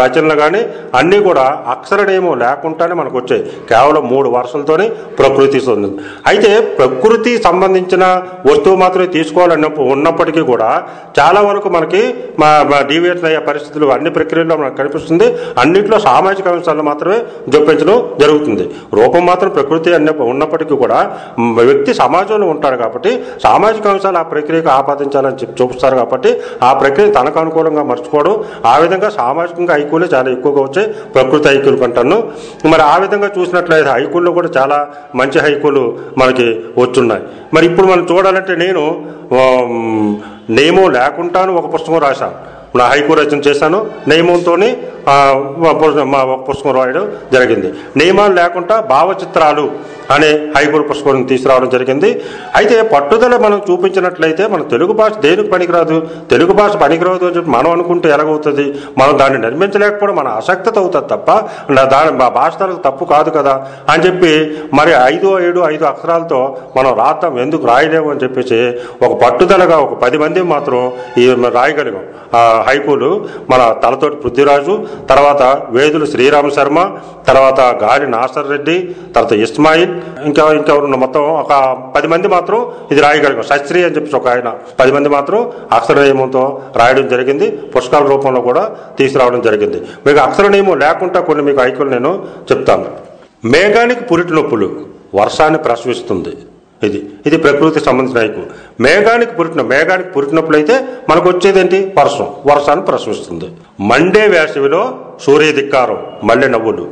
రచనలు కానీ అన్నీ కూడా అక్షర నియమం లేకుండానే మనకు వచ్చాయి. కేవలం 3 వరుసలతోనే ప్రకృతి. అయితే ప్రకృతి సంబంధించిన వస్తువు మాత్రమే తీసుకోవాలని ఉన్నప్పటికీ కూడా చాలా వరకు మనకి డీవియేషన్ అయ్యే పరిస్థితులు అన్ని ప్రక్రియల్లో మనకు కనిపిస్తుంది. అన్నింటిలో సామాజిక అంశాలను మాత్రమే జొప్పించడం జరుగుతుంది. రూపం మాత్రం ప్రకృతి ఉన్నప్పటికీ కూడా వ్యక్తి సమాజంలో ఉంటాడు కాబట్టి సామాజిక అంశాలు ఆ ప్రక్రియకు ఆపాదించాలని చూపిస్తారు. కాబట్టి ఆ ప్రక్రియ తనకు అనుకూలంగా మర్చుకోవడం, ఆ విధంగా సామాజికంగా హైకులే చాలా ఎక్కువగా వచ్చాయి, ప్రకృతి హైకులు కంటాను. మరి ఆ విధంగా చూసినట్లయితే హైకుల్లో కూడా చాలా మంచి హైకులు మనకి వచ్చున్నాయి. మరి ఇప్పుడు మనం చూడాలంటే, నేను నేమో లేకుండాను ఒక పుస్తకం రాశాను, నా హైకు రచన చేశాను, నియమంతో ఒక పుస్తకం రాయడం జరిగింది. నియమాలు లేకుండా భావచిత్రాలు అనే హైకు పుస్తకం తీసుకురావడం జరిగింది. అయితే పట్టుదల మనం చూపించినట్లయితే మన తెలుగు భాష దేనికి పనికిరాదు, అని చెప్పి మనం అనుకుంటే ఎలాగవుతుంది? మనం దాన్ని నిర్మించలేకపోవడం మన అసక్తత అవుతుంది తప్ప దాని భాష తప్పు కాదు కదా అని చెప్పి, మరి 5, 7, 5 అక్షరాలతో మనం రాద్దాం, ఎందుకు రాయలేము అని చెప్పేసి ఒక పట్టుదలగా ఒక 10 మంది మాత్రం ఈ రాయగలిగాం హైకులు. మన తలతోటి పృథ్వీరాజు, తర్వాత వేదులు శ్రీరామ శర్మ, తర్వాత గాలి నాసర్ రెడ్డి, తర్వాత ఇస్మాయిల్, ఇంకా మొత్తం ఒక 10 మంది మాత్రం ఇది రాయగలిగాం. శశ్రీ అని చెప్పేసి ఒక ఆయన 10 మంది మాత్రం అక్షర నియమంతో రాయడం జరిగింది, పుస్తకాల రూపంలో కూడా తీసుకురావడం జరిగింది. మీకు అక్షర నియమం లేకుండా కొన్ని మీకు ఐక్యులు నేను చెప్తాను. మేఘానికి పురిటి నొప్పులు వర్షాన్ని ప్రసవిస్తుంది, ఇది ప్రకృతికి సంబంధించిన ఐకు. మేఘానికి పురిటినప్పుడైతే మనకు వచ్చేదేంటి? వర్షం, వర్షాన్ని ప్రసవిస్తుంది. మండే వేసవిలో సూర్య ధిక్కారం మల్లె నవ్వులు,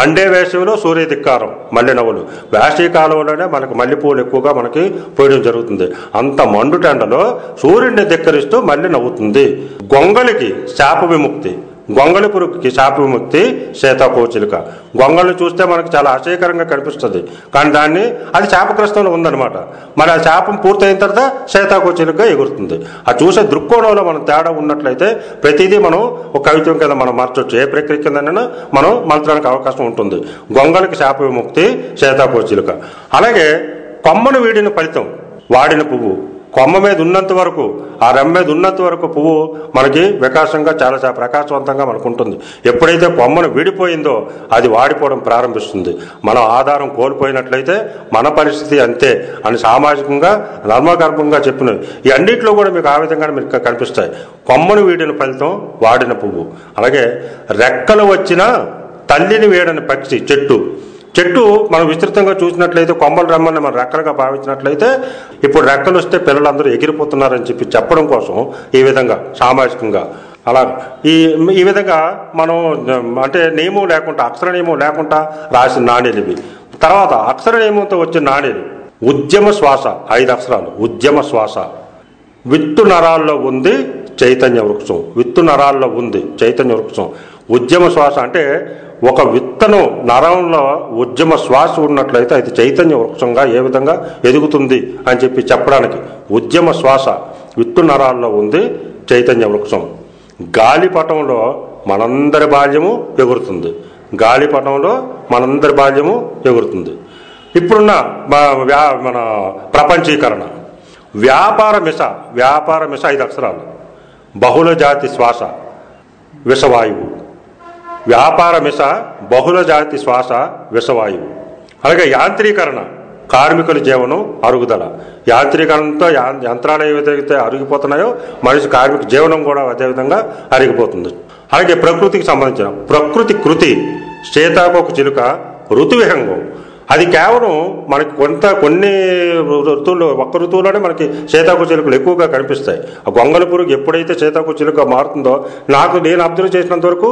మండే వేసవిలో సూర్య ధిక్కారం మల్లె నవ్వులు. వేసవి కాలంలోనే మనకు మల్లెపూలు ఎక్కువగా మనకి పోయడం జరుగుతుంది. అంత మండుటెండలో సూర్యుడిని ధిక్కరిస్తూ మల్లె నవ్వుతుంది. గొంగలికి శాప విముక్తి, గొంగళి పురుగుకి శాప విముక్తి సీతాకోచిలుక. గొంగళిని చూస్తే మనకు చాలా ఆశ్చర్యకరంగా కనిపిస్తుంది, కానీ దాన్ని అది శాపగ్రస్తంలో ఉందన్నమాట. మరి ఆ శాపం పూర్తయిన తర్వాత సీతాకోచిలుక ఎగురుతుంది. ఆ చూసే దృక్కోణంలో మనం తేడా ఉన్నట్లయితే ప్రతిదీ మనం ఒక కవిత్వం కింద మనం మార్చవచ్చు, ఏ ప్రక్రియ కిందనైనా మనం మలచడానికి అవకాశం ఉంటుంది. గొంగళికి శాప విముక్తి సీతాకోచిలుక. అలాగే కొమ్మను వీడిన ఫలితం వాడిన పువ్వు, కొమ్మ మీద ఉన్నంత వరకు, ఆ రెమ్మ మీద ఉన్నంత వరకు పువ్వు మనకి వికాసంగా చాలా చాలా ప్రకాశవంతంగా మనకు ఉంటుంది. ఎప్పుడైతే కొమ్మను వీడిపోయిందో అది వాడిపోవడం ప్రారంభిస్తుంది. మనం ఆధారం కోల్పోయినట్లయితే మన పరిస్థితి అంతే అని సామాజికంగా ధర్మగర్భంగా చెప్పినవి ఈ అన్నింటిలో కూడా మీకు ఆ విధంగానే మీకు కనిపిస్తాయి. కొమ్మను వీడిన ఫలితం వాడిన పువ్వు. అలాగే రెక్కలు వచ్చిన తల్లిని వేడని పక్షి చెట్టు. చెట్టు మనం విస్తృతంగా చూసినట్లయితే కొమ్మలు రమ్మని మనం రెక్కలుగా భావించినట్లయితే ఇప్పుడు రెక్కలు వస్తే పిల్లలందరూ ఎగిరిపోతున్నారని చెప్పి చెప్పడం కోసం ఈ విధంగా సామాజికంగా అలా ఈ విధంగా మనం అంటే నియమం లేకుండా, అక్షర నియమం లేకుండా రాసిన నాణేలు ఇవి. తర్వాత అక్షర నియమంతో వచ్చిన నాణేలు ఉద్యమ శ్వాస, 5 అక్షరాలు ఉద్యమ శ్వాస. విత్తు నరాల్లో ఉంది చైతన్య వృక్షం, విత్తు నరాల్లో ఉంది చైతన్య వృక్షం. ఉద్యమ శ్వాస అంటే ఒక విత్తనం నరంలో ఉద్యమ శ్వాస ఉన్నట్లయితే అది చైతన్య వృక్షంగా ఏ విధంగా ఎదుగుతుంది అని చెప్పి చెప్పడానికి ఉద్యమ శ్వాస విత్తు నరాల్లో ఉంది చైతన్య వృక్షం. గాలిపటంలో మనందరి బాల్యము ఎగురుతుంది, గాలిపటంలో మనందరి బాల్యము ఎగురుతుంది. ఇప్పుడున్న మన ప్రపంచీకరణ, వ్యాపార మిష 5 అక్షరాలు బహుళ జాతి శ్వాస విషవాయువు, వ్యాపార మిష బహుళ జాతి శ్వాస విషవాయువు. అలాగే యాంత్రీకరణ, కార్మికుల జీవనం అరుగుదల. యాంత్రీకరణతో యంత్రాలు ఏదైతే అరిగిపోతున్నాయో మనిషి కార్మిక జీవనం కూడా అదేవిధంగా అరిగిపోతుంది. అలాగే ప్రకృతికి సంబంధించిన ప్రకృతి కృతి సీతాకోక చిలుక ఋతువిహంగం. అది కేవలం మనకి కొన్ని ఋతువుల్లో ఒక్క ఋతువులోనే మనకి సీతాకోచిలుకలు ఎక్కువగా కనిపిస్తాయి. ఆ గొంగళి పురుగు ఎప్పుడైతే సీతాకోచిలుక మారుతుందో, నేను అబ్జర్వ్ చేసినంత వరకు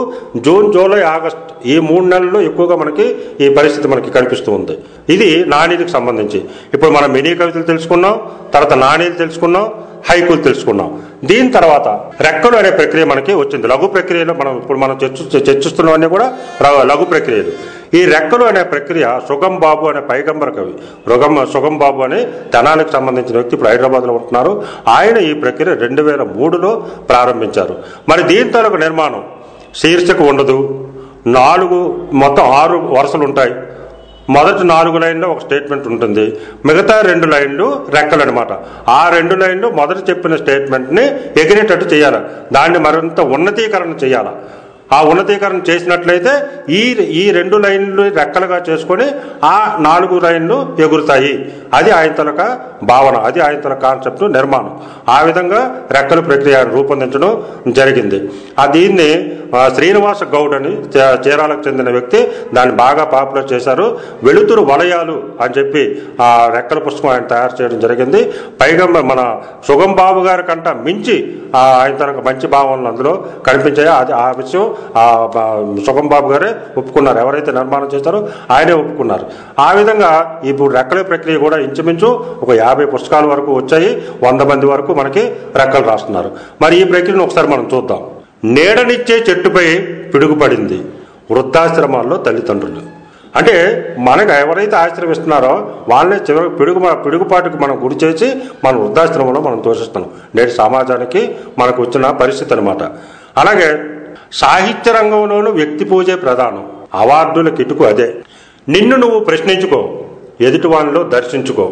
జూన్, జూలై, ఆగస్ట్ ఈ 3 నెలల్లో ఎక్కువగా మనకి ఈ పరిస్థితి మనకి కనిపిస్తూ ఉంది. ఇది నాణేలకు సంబంధించి. ఇప్పుడు మనం మినీ కవితలు తెలుసుకున్నాం, తర్వాత నాణేలు తెలుసుకున్నాం, హైకులు తెలుసుకున్నాం. దీని తర్వాత రెక్కలు అనే ప్రక్రియ మనకి వచ్చింది. లఘు ప్రక్రియలో మనం చర్చిస్తున్నవన్నీ కూడా లఘు ప్రక్రియలు. ఈ రెక్కలు అనే ప్రక్రియ సుగం బాబు అనే పైగంబర కవి, సుగం బాబు అనే తెనాలికి సంబంధించిన వ్యక్తి, ఇప్పుడు హైదరాబాద్లో ఉంటున్నారు. ఆయన ఈ ప్రక్రియ 2003లో ప్రారంభించారు. మరి దీని తాలూకు నిర్మాణం శీర్షిక ఉండదు, 4 మొత్తం 6 వరుసలు ఉంటాయి. మొదటి 4 లైన్లో ఒక స్టేట్మెంట్ ఉంటుంది, మిగతా 2 లైన్లు రెక్కలు అనమాట. ఆ 2 లైన్లు మొదట చెప్పిన స్టేట్మెంట్ని ఎగిరేటట్టు చేయాలి, దాన్ని మరింత ఉన్నతీకరణ చేయాలి. ఆ ఉన్నతీకరణ చేసినట్లయితే ఈ 2 లైన్లు రెక్కలుగా చేసుకొని ఆ 4 లైన్లు ఎగురుతాయి. అది ఆయన తలక భావన, అది ఆయన తల కాన్సెప్ట్ నిర్మాణం. ఆ విధంగా రెక్కల ప్రక్రియను రూపొందించడం జరిగింది. దీన్ని శ్రీనివాస గౌడ్ అని చీరాలకు చెందిన వ్యక్తి దాన్ని బాగా పాపులర్ చేశారు. వెలుతురు వలయాలు అని చెప్పి ఆ రెక్కల పుస్తకం ఆయన తయారు చేయడం జరిగింది. పైగా మన సుగం బాబు గారి కంట మించి ఆయన తనకు మంచి భావనలు అందులో కనిపించాయి. అది ఆ విషయం సుగం బాబు గారే ఒప్పుకున్నారు, ఎవరైతే నిర్మాణం చేస్తారో ఆయనే ఒప్పుకున్నారు. ఆ విధంగా ఇప్పుడు రెక్కల ప్రక్రియ కూడా ఇంచుమించు ఒక 50 పుస్తకాల వరకు వచ్చాయి. 100 మంది వరకు మనకి రెక్కలు రాస్తున్నారు. మరి ఈ ప్రక్రియను ఒకసారి మనం చూద్దాం. నీడనిచ్చే చెట్టుపై పిడుగుపడింది వృద్ధాశ్రమాల్లో తల్లిదండ్రులు. అంటే మనకు ఎవరైతే ఆశ్రయం ఇస్తున్నారో వాళ్ళని చివరికి పిడుగుపాటుకు మనం గురి చేసి మన వృద్ధాశ్రమంలో మనం దోషిస్తున్నాం. నేటి సమాజానికి మనకు వచ్చిన పరిస్థితి అనమాట. అలాగే సాహిత్య రంగంలోనూ వ్యక్తి పూజే ప్రధానం, అవార్డుల కిటుకు అదే. నిన్ను నువ్వు ప్రశ్నించుకో, ఎదుటివానిలో దర్శించుకో.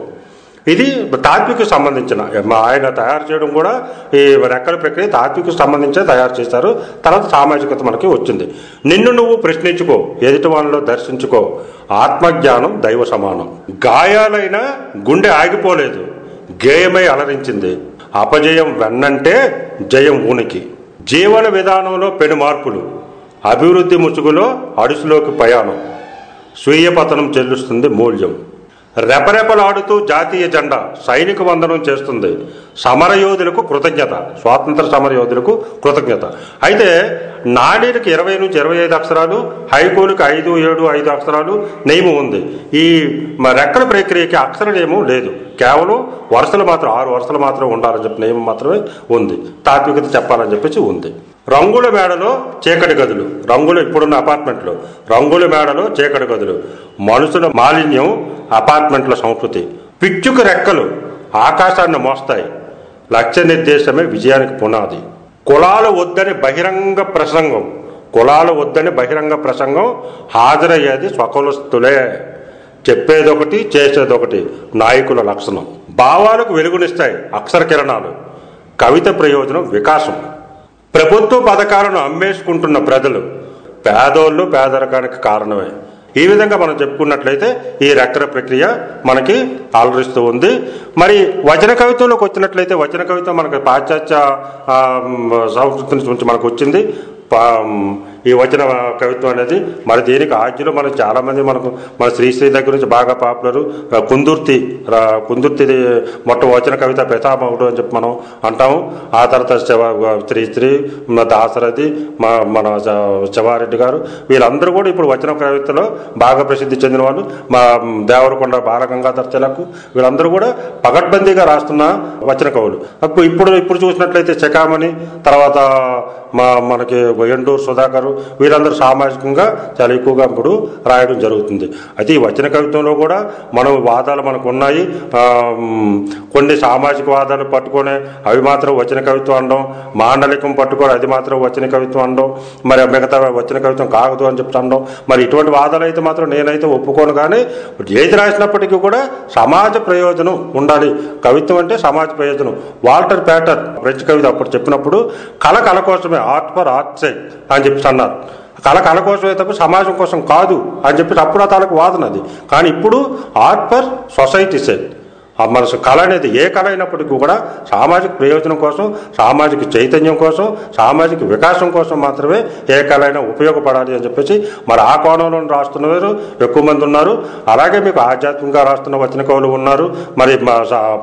ఇది తాత్విక సంబంధించిన ఆయన తయారు చేయడం కూడా ఈ రెక్కల ప్రక్రియ తాత్విక సంబంధించిన తయారు చేశారు. తర్వాత సామాజికత మనకి వచ్చింది. నిన్ను నువ్వు ప్రశ్నించుకో, ఎదుటి వాళ్ళలో దర్శించుకో, ఆత్మజ్ఞానం దైవ సమానం. గాయాలైన గుండె ఆగిపోలేదు, గేయమై అలరించింది. అపజయం వెన్నంటే జయం ఉనికి. జీవన విధానంలో పెను మార్పులు, అభివృద్ధి ముసుగులో అడుసులోకి పయాణం, స్వీయ పతనం చెల్లిస్తుంది మూల్యం. రెపరెపలాడుతూ జాతీయ జెండా సైనిక వందనం చేస్తుంది. సమరయోధులకు కృతజ్ఞత, స్వాతంత్ర సమరయోధులకు కృతజ్ఞత. అయితే నాడీలకు 20 నుంచి 25 అక్షరాలు, హైకోలకు 5, 7, 5 అక్షరాలు నియమం ఉంది. ఈ రెక్కల ప్రక్రియకి అక్షర నియమం లేదు, కేవలం వరుసలు మాత్రం 6 వరుసలు మాత్రం ఉండాలని చెప్పి నియమం మాత్రమే ఉంది, తాత్వికత చెప్పాలని చెప్పేసి ఉంది. రంగుల మేడలో చీకటి గదులు, రంగులు ఇప్పుడున్న అపార్ట్మెంట్లు, రంగుల మేడలో చీకటి గదులు, మనుషుల మాలిన్యం, అపార్ట్మెంట్ల సంస్కృతి. పిచ్చుక రెక్కలు ఆకాశాన్ని మోస్తాయి, లక్ష్య నిర్దేశమే విజయానికి పునాది. కులాలు వద్దని బహిరంగ ప్రసంగం హాజరయ్యేది స్వకులస్తులే. చెప్పేదొకటి చేసేదొకటి నాయకుల లక్షణం. భావాలకు వెలుగునిస్తాయి అక్షర కిరణాలు, కవిత ప్రయోజనం వికాసం. ప్రభుత్వ పథకాలను అమ్మేసుకుంటున్న ప్రజలు పేదోళ్ళు పేదరికానికి కారణమే. ఈ విధంగా మనం చెప్పుకున్నట్లయితే ఈ రెక్కల ప్రక్రియ మనకి ఆలరిస్తూ ఉంది. మరి వచన కవిత్వంలోకి వచ్చినట్లయితే వచన కవిత్వం మనకి పాశ్చాత్య సంస్కృతి నుంచి మనకు వచ్చింది ఈ వచన కవిత్వం అనేది. మరి దీనికి ఆద్యులు మనం చాలామంది మనకు మన శ్రీశ్రీ దగ్గర నుంచి బాగా పాపులరు కుందుర్తి మొట్ట వచన కవిత ప్రతాపముడు అని చెప్పి మనం అంటాము. ఆ తర్వాత శ్రీశ్రీ, దాసరథి, మన శివారెడ్డి గారు, వీళ్ళందరూ కూడా ఇప్పుడు వచన కవితలో బాగా ప్రసిద్ధి చెందిన వాళ్ళు. మా దేవరకొండ బాలగంగాధర్ తిలక్, వీళ్ళందరూ కూడా పగడ్బందీగా రాస్తున్న వచన కవులు. ఇప్పుడు చూసినట్లయితే శకామణి, తర్వాత మనకి ఎండూరు సుధాకర్, వీరందరూ సామాజికంగా చాలా ఎక్కువగా ఇప్పుడు రాయడం జరుగుతుంది. అయితే ఈ వచన కవిత్వంలో కూడా మనం వాదాలు మనకు ఉన్నాయి, కొన్ని సామాజిక వాదాలు పట్టుకొని అవి మాత్రం వచన కవిత్వం అనడం, మాండలికం పట్టుకొని అది మాత్రం వచన కవిత్వం అనడం, మరి మిగతా వచన కవిత్వం కాగదు అని చెప్పి అనడం. మరి ఇటువంటి వాదాలు అయితే మాత్రం నేనైతే ఒప్పుకోను. కానీ ఏది రాసినప్పటికీ కూడా సమాజ ప్రయోజనం ఉండాలి. కవిత్వం అంటే సమాజ ప్రయోజనం. వాల్టర్ ప్యాటర్ ఫ్రెంచ్ కవిత అప్పుడు చెప్పినప్పుడు కళ కళ కోసమే, ఆర్ట్ ఫర్ ఆర్ట్ సైడ్ అని చెప్పి అన్నారు. కళ కళ కోసమే తప్ప సమాజం కోసం కాదు అని చెప్పి అప్పుడు ఆ తాలకు వాదన అది. కానీ ఇప్పుడు ఆర్ట్ ఫర్ సొసైటీ సైడ్. ఆ మనసు కళ అనేది ఏ కళ అయినప్పటికీ కూడా సామాజిక ప్రయోజనం కోసం, సామాజిక చైతన్యం కోసం, సామాజిక వికాసం కోసం మాత్రమే ఏ కళ అయినా ఉపయోగపడాలి అని చెప్పేసి మరి ఆ కోణంలో రాస్తున్నవారు ఎక్కువ మంది ఉన్నారు. అలాగే మీకు ఆధ్యాత్మికంగా రాస్తున్న వచన కవులు ఉన్నారు, మరి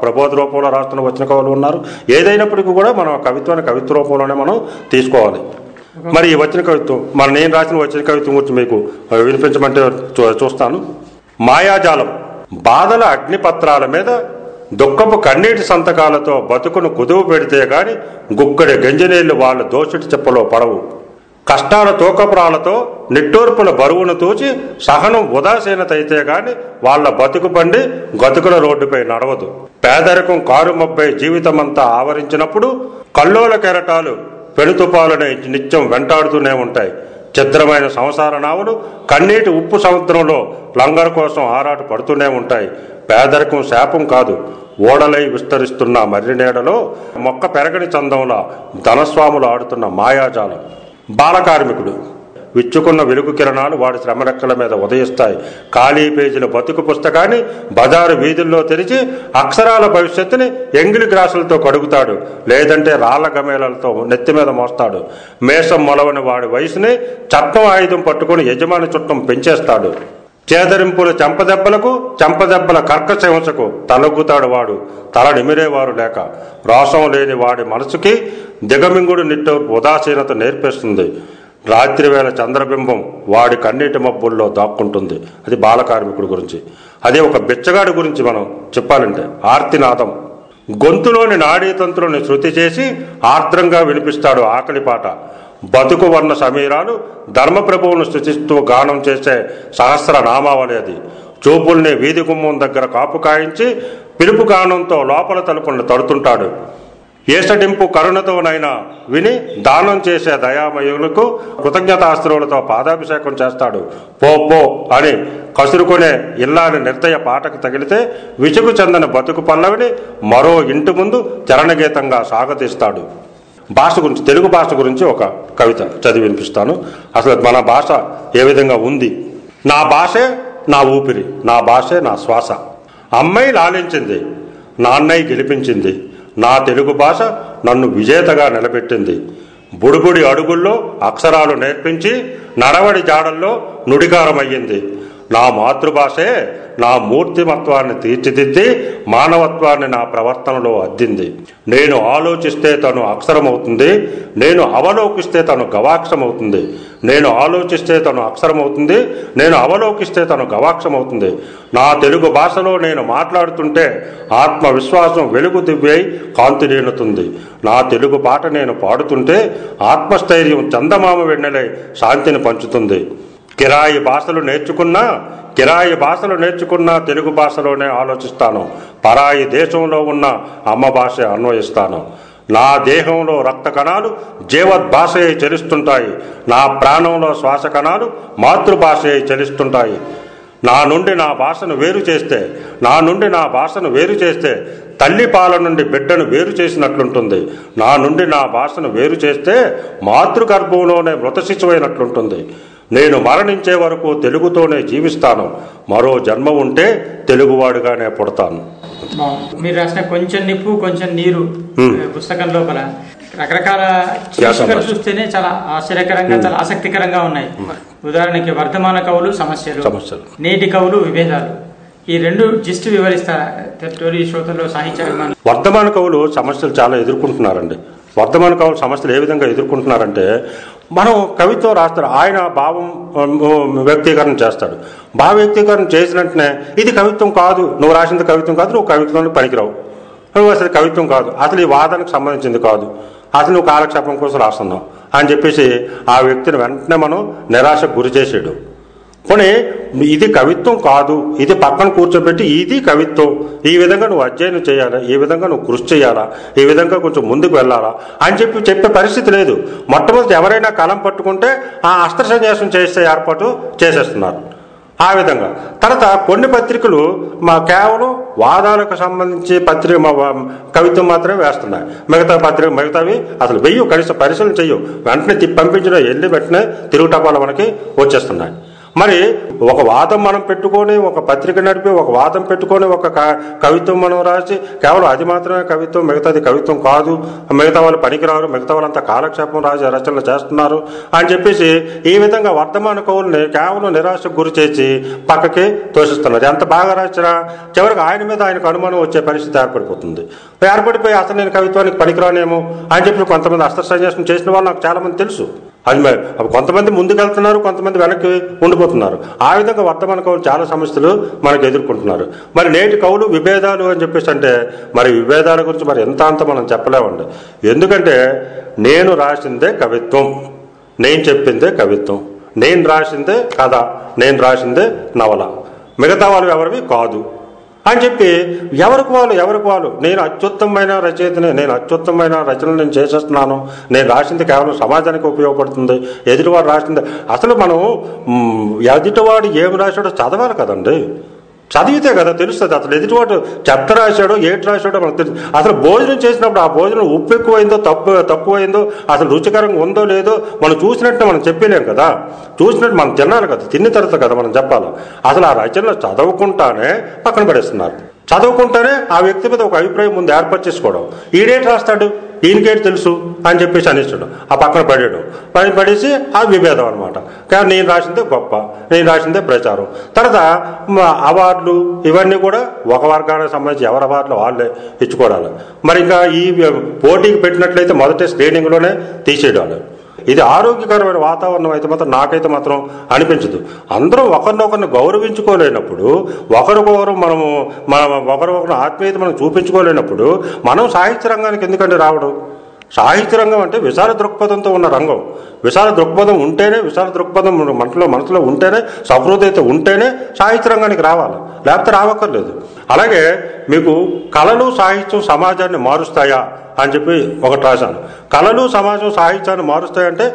ప్రబోధ రూపంలో రాస్తున్న వచన కవులు ఉన్నారు. ఏదైనప్పటికీ కూడా మనం కవిత్వాన్ని కవిత్వ రూపంలోనే మనం తీసుకోవాలి. మరి ఈ వచన కవిత్వం మరి నేను రాసిన వచన కవిత్వం గురించి మీకు వినిపించమంటే చూస్తాను. మాయాజాలం. బాధల అగ్నిపత్రాల మీద దుఃఖపు కన్నీటి సంతకాలతో బతుకును కుదువు పెడితే గాని గుక్కడి గంజనీళ్లు వాళ్ళ దోషుడి చెప్పలో పడవు. కష్టాల తోకపురాలతో నిట్టూర్పుల బరువును తూచి సహనం ఉదాసీనత అయితే గాని వాళ్ళ బతుకు బండి గతుకుల రోడ్డుపై నడవదు. పేదరికం కారు మబ్బై జీవితమంతా ఆవరించినప్పుడు కల్లోల కెరటాలు పెనుతుపాలనే నిత్యం వెంటాడుతూనే ఉంటాయి. చిద్రమైన సంసార నావులు కన్నీటి ఉప్పు సముద్రంలో లంగర్ కోసం ఆరాట పడుతూనే ఉంటాయి. పేదరికం శాపం కాదు, ఓడలై విస్తరిస్తున్న మర్రి నీడలో మొక్క పెరగని చందంలా ధనస్వాములు ఆడుతున్న మాయాజాలం. బాలకార్మికుడు. విచ్చుకున్న వెలుగు కిరణాలు వాడి శ్రమరెక్కల మీద ఉదయిస్తాయి. ఖాళీ పేజీల బతుకు పుస్తకాన్ని బజారు వీధుల్లో తెరిచి అక్షరాల భవిష్యత్తుని ఎంగిలి గ్రాసులతో కడుగుతాడు, లేదంటే రాళ్ల గమేలతో నెత్తి మీద మోస్తాడు. మేషం మొలవని వాడి వయసుని చట్టం ఆయుధం పట్టుకుని యజమాని చుట్టం పెంచేస్తాడు. చేదరింపుల చెంపదెబ్బలకు, చెంపదెబ్బల కర్కశంసకు తలొగ్గుతాడు వాడు, తల నిమిరేవారు లేక. రోషం లేని వాడి మనసుకి దిగమింగుడు నిట్టు ఉదాసీనత నేర్పిస్తుంది. రాత్రివేళ చంద్రబింబం వాడి కన్నీటి మబ్బుల్లో దాక్కుంటుంది. అది బాలకార్మికుడి గురించి. అదే ఒక బిచ్చగాడి గురించి మనం చెప్పాలంటే ఆర్తినాదం. గొంతులోని నాడీతంతులను శృతి చేసి ఆర్ద్రంగా వినిపిస్తాడు ఆకలిపాట. బతుకు వర్ణ సమీరాలు ధర్మప్రభువును స్తుతిస్తూ గానం చేసే సహస్ర నామావళి అది. చూపుల్ని వీధి గుమ్మం దగ్గర కాపు కాయించి పిలుపు గానంతో లోపల తలుపులను తడుతుంటాడు. ఏసడింపు కరుణతోనైనా విని దానం చేసే దయామయులకు కృతజ్ఞతాస్త్రులతో పాదాభిషేకం చేస్తాడు. పో పో అని కసురుకునే ఇల్లాని నిర్దయ పాటకు తగిలితే విసుగు చెందని బతుకు పల్లవిని మరో ఇంటి ముందు చరణగీతంగా స్వాగతిస్తాడు. భాష గురించి, తెలుగు భాష గురించి ఒక కవిత చదివి వినిపిస్తాను. అసలు మన భాష ఏ విధంగా ఉంది. నా భాషే నా ఊపిరి, నా భాషే నా శ్వాస. అమ్మాయి లాలించింది, నాన్నయ్య గెలిపించింది. నా తెలుగు భాష నన్ను విజేతగా నిలబెట్టింది. బుడిబుడి అడుగుల్లో అక్షరాలు నేర్పించి నడవడి జాడల్లో నుడికారమయ్యింది. నా మాతృభాషే నా మూర్తిమత్వాన్ని తీర్చిదిద్ది మానవత్వాన్ని నా ప్రవర్తనలో అద్దింది. నేను ఆలోచిస్తే తను అక్షరమవుతుంది, నేను అవలోకిస్తే తను గవాక్షమవుతుంది. నేను ఆలోచిస్తే తను అక్షరమవుతుంది, నేను అవలోకిస్తే తను గవాక్షమవుతుంది. నా తెలుగు భాషలో నేను మాట్లాడుతుంటే ఆత్మవిశ్వాసం వెలుగు దివ్యై కాంతిరేణుతుంది. నా తెలుగు పాట నేను పాడుతుంటే ఆత్మస్థైర్యం చందమామ వెన్నెలై శాంతిని పంచుతుంది. కిరాయి భాషలు నేర్చుకున్నా తెలుగు భాషలోనే ఆలోచిస్తాను. పరాయి దేశంలో ఉన్న అమ్మ భాష అన్వయిస్తాను. నా దేహంలో రక్త కణాలు జీవద్భాషయే చలిస్తుంటాయి. నా ప్రాణంలో శ్వాస కణాలు మాతృభాషయే చలిస్తుంటాయి. నా నుండి నా భాషను వేరు చేస్తే తల్లి పాల నుండి బిడ్డను వేరు చేసినట్లుంటుంది. నా నుండి నా భాషను వేరు చేస్తే మాతృగర్భంలోనే మృత శిశువైనట్లుంటుంది. నేను మరణించే వరకు తెలుగుతోనే జీవిస్తాను. మరో జన్మ ఉంటే తెలుగువాడుగానే పుడతాను. మీరు రాసిన కొంచెం నిప్పు కొంచెం నీరు పుస్తకం లోపల రకరకాల చిత్రాలు చూస్తేనే చాలా ఆశ్చర్యకరంగా, చాలా ఆసక్తికరంగా ఉన్నాయి. ఉదాహరణకి వర్ధమాన కవులు సమస్యలు, నేటి కవులు విభేదాలు, ఈ రెండు జిస్ట్ వివరిస్తారా? వర్ధమాన కవులు సమస్యలు చాలా ఎదుర్కొంటున్నారండి. వర్ధమాన కవులు సమస్యలు ఏ విధంగా ఎదుర్కొంటున్నారంటే, మనం కవిత్వం రాస్తాడు, ఆయన భావం వ్యక్తీకరణ చేస్తాడు. భావ వ్యక్తీకరణ చేసిన వెంటనే ఇది కవిత్వం కాదు, నువ్వు రాసినది కవిత్వం కాదు, నువ్వు కవిత్వంలో పనికిరావు, నువ్వు అసలు కవిత్వం కాదు, అసలు ఈ వాదనకు సంబంధించింది కాదు, అసలు నువ్వు కాలక్షేపం కోసం రాస్తున్నావు అని చెప్పేసి ఆ వ్యక్తిని వెంటనే మనం నిరాశకు గురి చేసాడు. కానీ ఇది కవిత్వం కాదు, ఇది పక్కన కూర్చోబెట్టి ఇది కవిత్వం, ఈ విధంగా నువ్వు అధ్యయనం చేయాలా, ఈ విధంగా నువ్వు కృషి చేయాలా, ఈ విధంగా కొంచెం ముందుకు వెళ్ళాలా అని చెప్పే పరిస్థితి లేదు. మొట్టమొదటి ఎవరైనా కలం పట్టుకుంటే ఆ అస్త్ర సన్యాసం చేసే ఏర్పాటు చేసేస్తున్నారు. ఆ విధంగా తర్వాత కొన్ని పత్రికలు మా కేవలం వాదాలకు సంబంధించి పత్రిక కవిత్వం మాత్రమే వేస్తున్నాయి. మిగతావి అసలు వెయ్యి కనీసం పరిశీలన చెయ్యు, వెంటనే పంపించిన వెళ్ళి వెంటనే తిరుగు టపాలు మనకి వచ్చేస్తున్నాయి. మరి ఒక వాదం మనం పెట్టుకొని, ఒక పత్రిక నడిపి, ఒక వాదం పెట్టుకొని, ఒక కవిత్వం మనం రాసి కేవలం అది మాత్రమే కవిత్వం, మిగతాది కవిత్వం కాదు, మిగతా వాళ్ళు పనికిరారు, మిగతా వాళ్ళంతా కాలక్షేపం రాసి రచనలు చేస్తున్నారు అని చెప్పేసి ఈ విధంగా వర్ధమాన కవుల్ని కేవలం నిరాశకు గురి చేసి పక్కకి తోసిస్తున్నారు. ఎంత బాగా రాసినా చివరికి ఆయన మీద ఆయనకు అనుమానం వచ్చే పరిస్థితి ఏర్పడిపోయి అసలు నేను కవిత్వానికి పనికిరానేమో అని చెప్పి కొంతమంది అస్త్ర సన్యాసం చేసిన వాళ్ళు నాకు చాలా మంది తెలుసు. అది కొంతమంది ముందుకెళ్తున్నారు, కొంతమంది వెనక్కి ఉండిపోతున్నారు. ఆ విధంగా వర్తమాన కవులు చాలా సమస్యలు మనకు ఎదుర్కొంటున్నారు. మరి నేటి కవులు విభేదాలు అని చెప్పేసి అంటే మరి విభేదాల గురించి మరి ఎంత అంత మనం చెప్పలేమండి. ఎందుకంటే నేను రాసిందే కవిత్వం, నేను చెప్పిందే కవిత్వం, నేను రాసిందే కథ, నేను రాసిందే నవల, మిగతా వాళ్ళు ఎవరివి కాదు అని చెప్పి ఎవరికి వాళ్ళు నేను అత్యుత్తమైన రచనలు నేను చేసేస్తున్నాను, నేను రాసింది కేవలం సమాజానికి ఉపయోగపడుతుంది, ఎదుటివాడు రాసింది. అసలు మనం ఎదుటివాడు ఏమి రాశాడో చదవాలి కదండి, చదివితే కదా తెలుస్తుంది అసలు ఎదుటివాడు చెత్త రాశాడో ఏటి రాశాడో మనకు తెలుసు. అసలు భోజనం చేసినప్పుడు ఆ భోజనం ఉప్పు ఎక్కువైందో తక్కువైందో అసలు రుచికరంగా ఉందో లేదో మనం చూసినట్టు మనం చెప్పలేం కదా, చూసినట్టు మనం తినాలి కదా, తిన్న తర్వాత కదా మనం చెప్పాలి. అసలు ఆ రచనలు చదవకుండానే పక్కన పడేస్తున్నారు. చదవకుండానే ఆ వ్యక్తి మీద ఒక అభిప్రాయం ముందు ఏర్పాటు చేసుకోవడం, ఈడేటి రాస్తాడు, ఈయనకేటి తెలుసు అని చెప్పేసి అనిస్తాడు, ఆ పక్కన పడేసి ఆ విభేదం అనమాట. కానీ నేను రాసిందే గొప్ప, నేను రాసిందే ప్రచారం. తర్వాత అవార్డులు ఇవన్నీ కూడా ఒక వర్గానికి సంబంధించి ఎవరి అవార్డులు వాళ్ళే ఇచ్చుకోవాలి. మరి ఇంకా ఈ పోటీకి పెట్టినట్లయితే మొదటి స్క్రీనింగ్లోనే తీసేయడాలి. ఇది ఆరోగ్యకరమైన వాతావరణం అయితే మాత్రం నాకైతే మాత్రం అనిపించదు. అందరం ఒకరినొకరిని గౌరవించుకోలేనప్పుడు, ఒకరికొకరు మనము మన ఒకరికొకరు ఆత్మీయత మనం చూపించుకోలేనప్పుడు మనం సాహిత్య రంగానికి ఎందుకంటే రావడం? సాహిత్య రంగం అంటే విశాల దృక్పథంతో ఉన్న రంగం. విశాల దృక్పథం ఉంటేనే, విశాల దృక్పథం మనసులో ఉంటేనే, సమృద్ధత ఉంటేనే సాహిత్య రంగానికి రావాలి, లేకపోతే రావక్కర్లేదు. అలాగే మీకు కళలు సాహిత్యం సమాజాన్ని మారుస్తాయా అని చెప్పి ఒకటి రాశాను. కళలు సమాజం సాహిత్యాన్ని మారుస్తాయంటే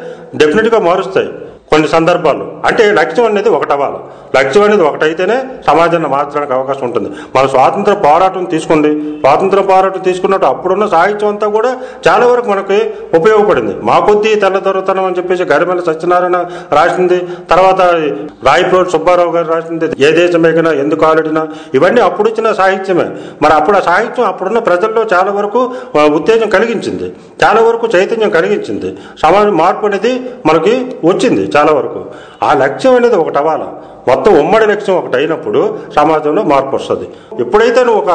డెఫినెట్గా మారుస్తాయి కొన్ని సందర్భాల్లో. అంటే లక్ష్యం అనేది ఒకటి అవ్వాలి. లక్ష్యం అనేది ఒకటైతేనే సమాజాన్ని మార్చడానికి అవకాశం ఉంటుంది. మన స్వాతంత్ర పోరాటం తీసుకోండి, స్వాతంత్ర పోరాటం తీసుకున్నప్పుడు అప్పుడున్న సాహిత్యం అంతా కూడా చాలా వరకు మనకి ఉపయోగపడింది. మా కొద్దీ తెల్లదొరతనం అని చెప్పేసి గరిమెల సత్యనారాయణ రాసింది, తర్వాత రాయప్రోడ్ సుబ్బారావు గారు రాసింది ఏ దేశమేకైనా ఎందుకు ఆలడినా, ఇవన్నీ అప్పుడు ఇచ్చిన సాహిత్యమే. మరి అప్పుడు ఆ సాహిత్యం అప్పుడున్న ప్రజల్లో చాలా వరకు ఉత్తేజం కలిగించింది, చాలా వరకు చైతన్యం కలిగించింది, సమాజం మార్పు అనేది మనకి వచ్చింది చాలా వరకు. ఆ లక్ష్యం అనేది ఒకటి అవ్వాలి. మొత్తం ఉమ్మడి లక్ష్యం ఒకటి అయినప్పుడు సమాజంలో మార్పు వస్తుంది. ఎప్పుడైతే నువ్వు ఒక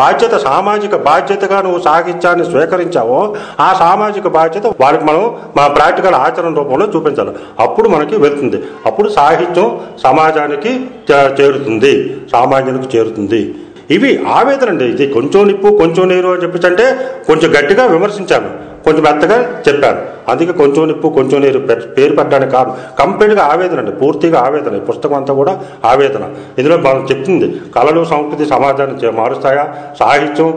బాధ్యత, సామాజిక బాధ్యతగా నువ్వు సాహిత్యాన్ని స్వీకరించావో ఆ సామాజిక బాధ్యత వాళ్ళకి మనం మా ప్రాక్టికల్ ఆచరణ రూపంలో చూపించాలి. అప్పుడు మనకి వెళ్తుంది, అప్పుడు సాహిత్యం సమాజానికి చేరుతుంది, సామాన్యానికి చేరుతుంది. ఇవి ఆవేదనండి. ఇది కొంచెం నిప్పు కొంచెం నీరు అని చెప్పేసి అంటే కొంచెం గట్టిగా విమర్శించాను, కొంచెం మెత్తగా చెప్పాను. అందుకే కొంచెం నిప్పు కొంచెం నీరు పేరు పెట్టడానికి కారణం కంప్లీట్గా ఆవేదన అండి, పూర్తిగా ఆవేదన. ఈ పుస్తకం అంతా కూడా ఆవేదన. ఇందులో మనం చెప్తుంది కళలు సంస్కృతి సమాజాన్ని మారుస్తాయా, సాహిత్యం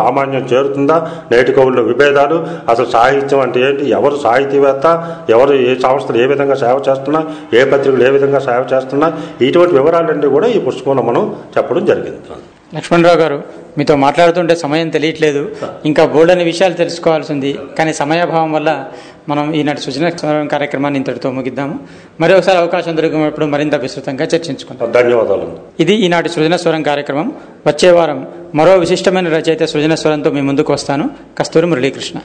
సామాన్యం చేరుతుందా, నేటి కవుల్లో విభేదాలు, అసలు సాహిత్యం అంటే ఏంటి, ఎవరు సాహితీవేత్త, ఎవరు ఏ సంస్థలు ఏ విధంగా సేవ చేస్తున్నా, ఏ పత్రికలు ఏ విధంగా సేవ చేస్తున్నా, ఇటువంటి వివరాలన్నీ కూడా ఈ పుస్తకంలో మనం చెప్పడం జరిగింది. లక్ష్మణరావు గారు, మీతో మాట్లాడుతుంటే సమయం తెలియట్లేదు. ఇంకా బోల్డ్ అనే విషయాలు తెలుసుకోవాల్సింది, కానీ సమయాభావం వల్ల మనం ఈనాటి సృజన కార్యక్రమాన్ని ఇంతటితో ముగిద్దాము. మరొకసారి అవకాశం దొరికినప్పుడు మరింత విస్తృతంగా చర్చించుకుంటాం. ధన్యవాదాలు. ఇది ఈనాటి సృజన స్వరం కార్యక్రమం. వచ్చే వారం మరో విశిష్టమైన రచయిత సృజన స్వరంతో మీ ముందుకు వస్తాను. కస్తూరి మురళీకృష్ణ.